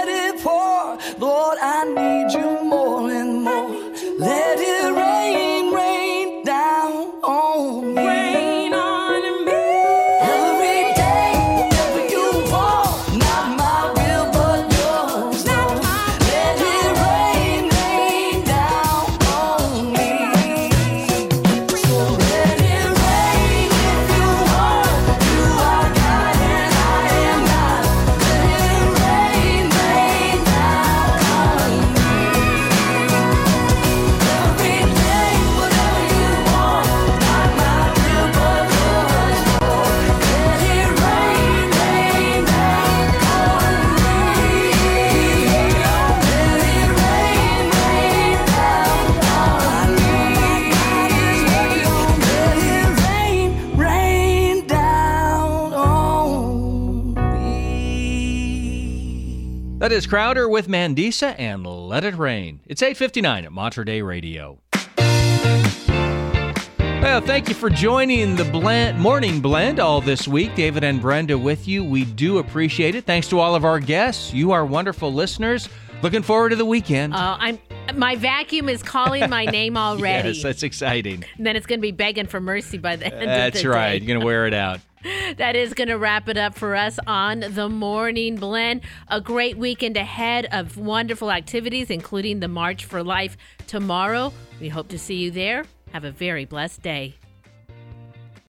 it pour. Lord, I need you more and more. Let it rain, rain down on me. Every day, whatever you want, not my will, but yours, Lord. Let it rain, rain down on me. They're the same God who got the sunshine. It's the same one who brings the rain. He brings the rain. They're the same God who made the sunshine. It's the same one who knows my name. So let it rain, let it pour. Lord, I need you more and more. Let it rain, rain down on me. Rain on me. Every day, whatever you want, not my will, but yours, Lord. Let it rain, rain down on me. So let it rain if you want. You are God and I am not. Let it rain, rain down on me. Every day, whatever you want, not my will, but yours, Lord. Let it rain, rain down on me. Let it rain, rain down on me. Let it rain, rain down on me. That is Crowder with Mandisa and Let It Rain. It's eight fifty-nine at Mater Dei Radio. Well, thank you for joining the blend, Morning Blend all this week. David and Brenda with you. We do appreciate it. Thanks to all of our guests. You are wonderful listeners. Looking forward to the weekend. Uh, I'm my vacuum is calling my name already. Yes, that's exciting. And then it's going to be begging for mercy by the end of the day. That's right. You're going to wear it out. That is going to wrap it up for us on the Morning Blend. A great weekend ahead of wonderful activities, including the March for Life tomorrow. We hope to see you there. Have a very blessed day.